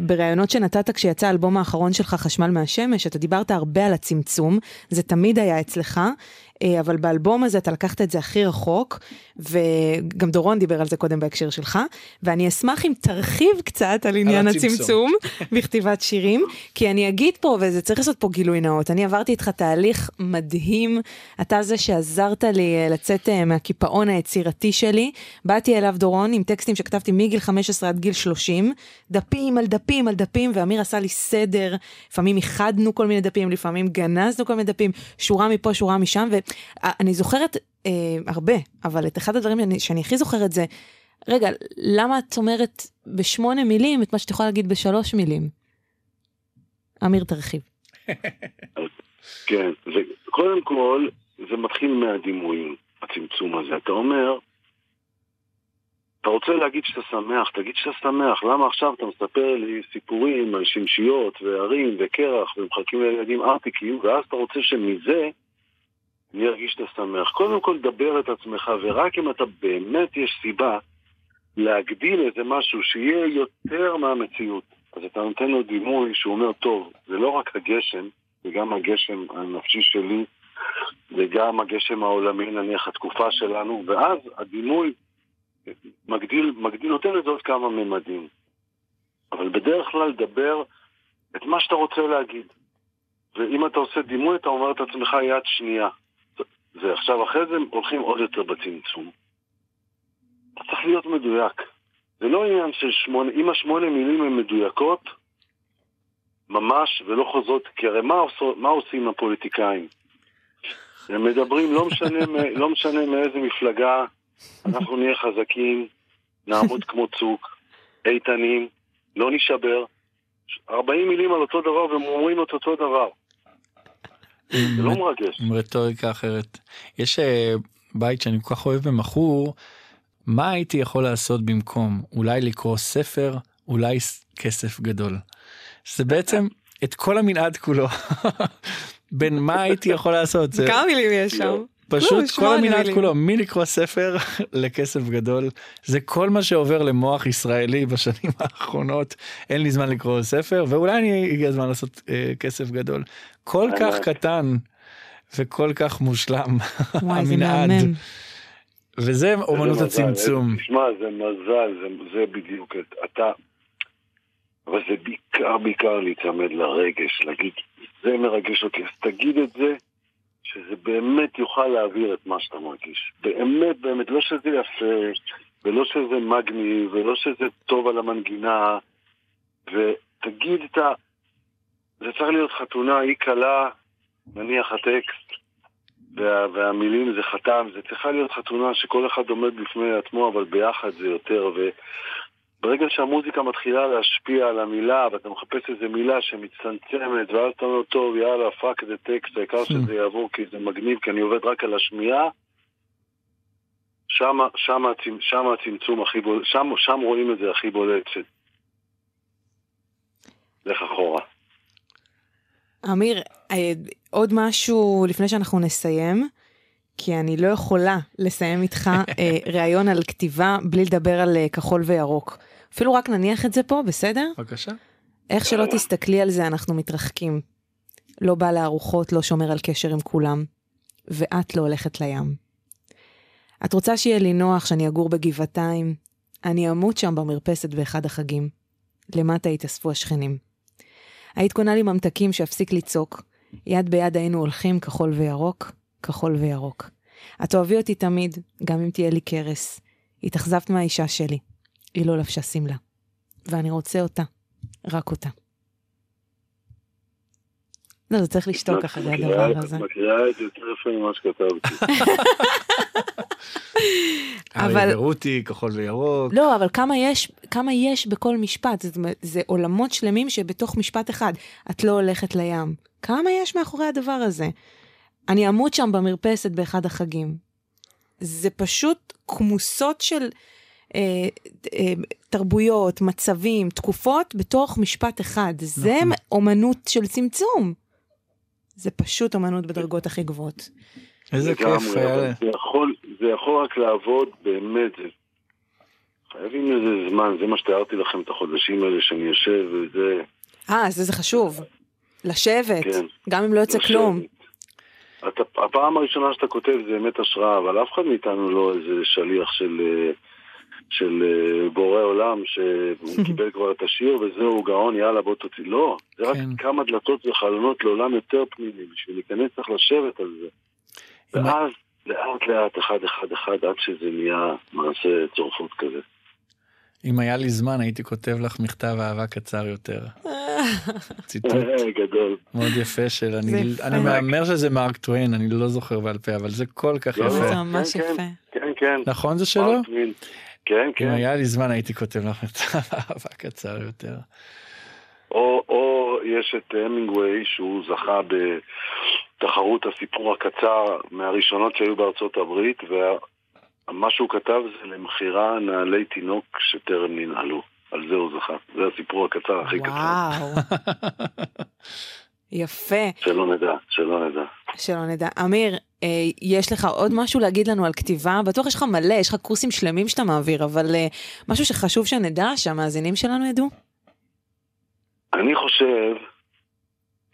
ברעיונות שנתת כשיצא האלבום האחרון שלך, חשמל מהשמש, אתה דיברת הרבה על הצמצום, זה תמיד היה אצלך, אבל באלבום הזה אתה לקחת את זה הכי רחוק, וגם דורון דיבר על זה קודם בהקשר שלך, ואני אשמח אם תרחיב קצת על עניין הצמצום בכתיבת שירים, כי אני אגיד פה, וזה צריך לעשות פה גילוי נאות, אני עברתי איתך תהליך מדהים, אתה זה שעזרת לי לצאת מהקיפאון היצירתי שלי, באתי אליו דורון עם טקסטים שכתבתי מגיל חמש עשרה עד גיל שלושים, דפים על דפים על דפים, ואמיר עשה לי סדר, לפעמים איחדנו כל מיני דפים, לפעמים גנזנו כל מיני דפים, שורה מפה, שורה משם, ואני זוכרת אה, הרבה, אבל את אחד הדברים שאני, שאני הכי זוכרת זה, רגע, למה את אומרת בשמונה מילים את מה שאת יכולה להגיד בשלוש מילים? אמיר תרחיב. כן, זה, קודם כל, זה מתחיל מהדימויים, הצמצום הזה. אתה אומר, אתה רוצה להגיד שאתה שמח, תגיד שאתה שמח, למה עכשיו אתה מספר לי סיפורים על שמשיות וערים וקרח ומחכים לילדים ארטיקים, ואז אתה רוצה שמזה אני ארגיש שאתה שמח. קודם כל דבר את עצמך, ורק אם אתה באמת יש סיבה להגדיל איזה משהו שיהיה יותר מהמציאות, אז אתה נותן לו דימוי שהוא אומר, טוב, זה לא רק הגשם, זה גם הגשם הנפשי שלי, זה גם הגשם העולמי, נניח התקופה שלנו, ואז הדימוי מגדיל, מגדיל, נותן לזאת כמה ממדים. אבל בדרך כלל דבר את מה שאתה רוצה להגיד. ואם אתה עושה דימוי, אתה אומר את עצמך יד שנייה. זה עכשיו אחרי זה הולכים עוד יותר בצמצום. אתה צריך להיות מדויק. זה לא עניין של שמונה, אם השמונה מילים הן מדויקות, ממש, ולא חוזרות, כי הרי מה, עוש, מה עושים הפוליטיקאים? הם מדברים, לא משנה, לא משנה מאיזה מפלגה, אנחנו נהיה חזקים, נעמוד כמו צוק, איתנים, לא נשבר, ארבעים מילים על אותו דבר והם אומרים את אותו דבר. זה לא מרגש. עם רטוריקה אחרת. יש בית שאני כל כך אוהב במחור, מה הייתי יכול לעשות במקום? אולי לקרוא ספר, אולי כסף גדול. זה בעצם את כל המנעד כולו, בין מה הייתי יכול לעשות. כמה מילים יש שם? פשוט כל המנעד כולו, מלקרוא ספר לכסף גדול, זה כל מה שעובר למוח ישראלי בשנים האחרונות, אין לי זמן לקרוא ספר, ואולי אני הגיע זמן לעשות אה, כסף גדול. כל כך קטן, וכל כך מושלם, המנעד. וזה אומנות הצמצום. תשמע, זה מזל, זה בדיוק, אתה, אבל זה בעיקר, בעיקר להצמד לרגש, להגיד, זה מרגש אותי, אז תגיד את זה, שזה באמת יוכל להעביר את מה שאתה מרגיש. באמת, באמת, לא שזה יפה, ולא שזה מגניב, ולא שזה טוב על המנגינה, ותגיד את ה... זה צריך להיות חתונה, היא קלה, נניח הטקסט, וה... והמילים זה חתם, זה צריכה להיות חתונה שכל אחד עומד בפני עצמו, אבל ביחד זה יותר, ו... ברגע שהמוזיקה מתחילה להשפיע על המילה, ואתה מחפש איזו מילה שמצטנצמת, ואז אתה אומר, טוב, יאללה, פאק זה טקסט, העיקר שזה יעבור כי זה מגניב, כי אני עובד רק על השמיעה, שם, שם, שם הצמצום הכי בולט, שם, שם רואים את זה הכי בולט, לך אחורה. אמיר, עוד משהו לפני שאנחנו נסיים, כי אני לא יכולה לסיים איתך ראיון על כתיבה בלי לדבר על כחול וירוק. אפילו רק נניח את זה פה, בסדר? בבקשה. איך שלא תסתכלי על זה, אנחנו מתרחקים. לא בא לארוחות, לא שומר על קשר עם כולם, ואת לא הולכת לים. את רוצה שיהיה לי נוח שאני אגור בגבעתיים? אני אמות שם במרפסת באחד החגים. למטה התאספו השכנים. היית קונה לי ממתקים שהפסיק לצוק. יד ביד היינו הולכים כחול וירוק. כחול וירוק. את אוהבי אותי תמיד, גם אם תהיה לי קרס. התאכזבת מהאישה שלי. היא לא לבשה סמלה. ואני רוצה אותה. רק אותה. לא, זה צריך לשתוק אחרי הדבר הזה. את מכירה את זה טרפה ממה שכתבתי. העברותי, כחול וירוק. לא, אבל כמה יש, כמה יש בכל משפט. זה עולמות שלמים שבתוך משפט אחד. את לא הולכת לים. כמה יש מאחורי הדבר הזה? אני עמוד שם במרפסת באחד החגים. זה פשוט כמוסות של אה, אה, תרבויות, מצבים, תקופות, בתוך משפט אחד. נכון. זה אומנות של צמצום. זה פשוט אומנות בדרגות הכי גבוהות. איזה כיף. זה יכול, זה יכול רק לעבוד באמת. חייבים איזה זמן, זה מה שתיארתי לכם את החודשים האלה שאני יושב וזה... אה, זה, זה חשוב. לשבת, כן. גם אם לא יוצא לשבת. כלום. אתה, הפעם הראשונה שאתה כותב זה אמת השראה, אבל אף אחד מאיתנו לא איזה שליח של, של בורא עולם שהוא קיבל כבר את השיר וזהו גאון, יאללה בוא תוציא. לא, זה רק כן. כמה דלתות וחלונות לעולם יותר פנימי, בשביל להיכנס צריך לשבת על זה. ואז לאט לאט אחד אחד אחד עד שזה נהיה מעשה צורפות כזה. אם היה לי זמן הייתי כותב לך מכתב אהבה קצר יותר. ציטוט מאוד יפה של, אני מאמר שזה מארק טוויין, אני לא זוכר בעל פה, אבל זה כל כך יפה. זה ממש יפה. נכון זה שלו? כן, כן. אם היה לי זמן הייתי כותב לך מכתב אהבה קצר יותר. או יש את המינגווי שהוא זכה בתחרות הסיפור הקצר מהראשונות שהיו בארצות הברית, ומה שהוא כתב זה למחירה נעלי תינוק שטרם ננעלו. על זה הוא זכה. זה הסיפור הקצר הכי קצר. וואו. יפה. שלא נדע, שלא נדע. שלא נדע. אמיר, יש לך עוד משהו להגיד לנו על כתיבה? בטוח יש לך מלא, יש לך קורסים שלמים שאתה מעביר, אבל משהו שחשוב שנדע, שהמאזינים שלנו ידעו? אני חושב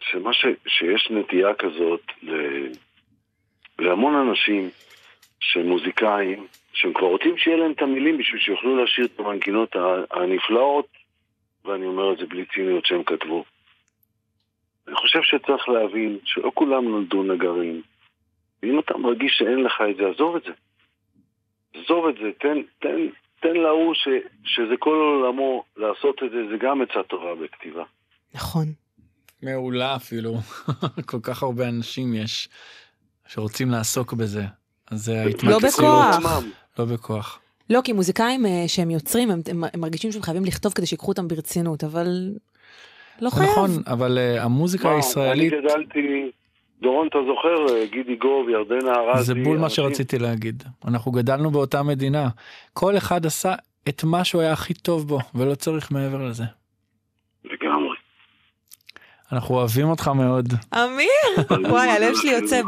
שמה ש... שיש נטייה כזאת ל... להמון אנשים שמוזיקאים, שהם כבר רוצים שיהיה להם את המילים בשביל שיוכלו להשאיר את המנגינות הנפלאות, ואני אומר את זה בלי ציניות שהם כתבו. אני חושב שצריך להבין שלא כולם נולדו נגרים, ואם אתה מרגיש שאין לך את זה, עזוב את זה. עזוב את זה, תן, תן, תן להוא ש, שזה כל עולמו לעשות את זה, זה גם עצה טובה בכתיבה. נכון. מעולה אפילו, כל כך הרבה אנשים יש שרוצים לעסוק בזה. לא בכוח. לא בכוח. לא, כי מוזיקאים שהם יוצרים, הם, הם, הם מרגישים שהם חייבים לכתוב כדי שיקחו אותם ברצינות, אבל לא חייב. נכון, אבל uh, המוזיקה וואו, הישראלית... אני גדלתי, דורון, אתה זוכר, גידי גוב, ירדנה הרזי... זה בול מה שרציתי להגיד. אנחנו גדלנו באותה מדינה. כל אחד עשה את מה שהוא היה הכי טוב בו, ולא צריך מעבר לזה. לגמרי. אנחנו אוהבים אותך מאוד. אמיר! וואי, הלב שלי יוצא,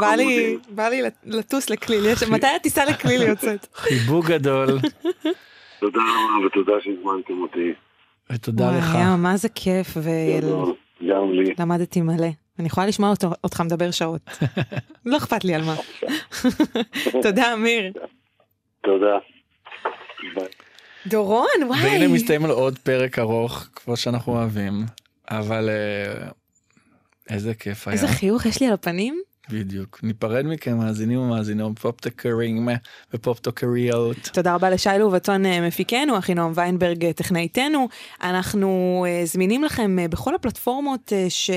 בא לי לטוס לכליל. מתי הטיסה לכליל יוצאת? חיבוק גדול. תודה רבה, ותודה שהזמנתם אותי. ותודה לך. מה זה כיף, גם לי. למדתי מלא. אני יכולה לשמוע אותך מדבר שעות. לא אכפת לי על מה. תודה, אמיר. תודה. ביי. דורון, וואי. והנה מסתיים על עוד פרק ארוך, כמו שאנחנו אוהבים. אבל... איזה כיף היה. איזה חיוך יש לי על הפנים. בדיוק. ניפרד מכם, מאזינים ומאזינים, פופטוקרים ופופטוקריות. תודה רבה לשי לובטון מפיקנו, אחינום ויינברג טכנאיתנו. אנחנו זמינים לכם בכל הפלטפורמות ש...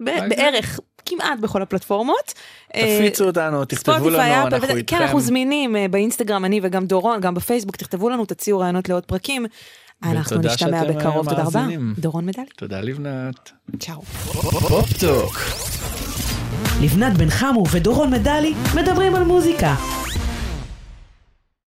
בערך, כמעט בכל הפלטפורמות. תפיצו אותנו, תכתבו לנו, אנחנו איתכם. כן, אנחנו זמינים באינסטגרם, אני וגם דורון, גם בפייסבוק, תכתבו לנו, תציעו רעיונות לעוד פרקים. אנחנו נשתמע בקרוב, תודה רבה. דורון מדלי. תודה לבנת. צ'או. פופטוק. לבנת בן חמו ודורון מדלי מדברים על מוזיקה.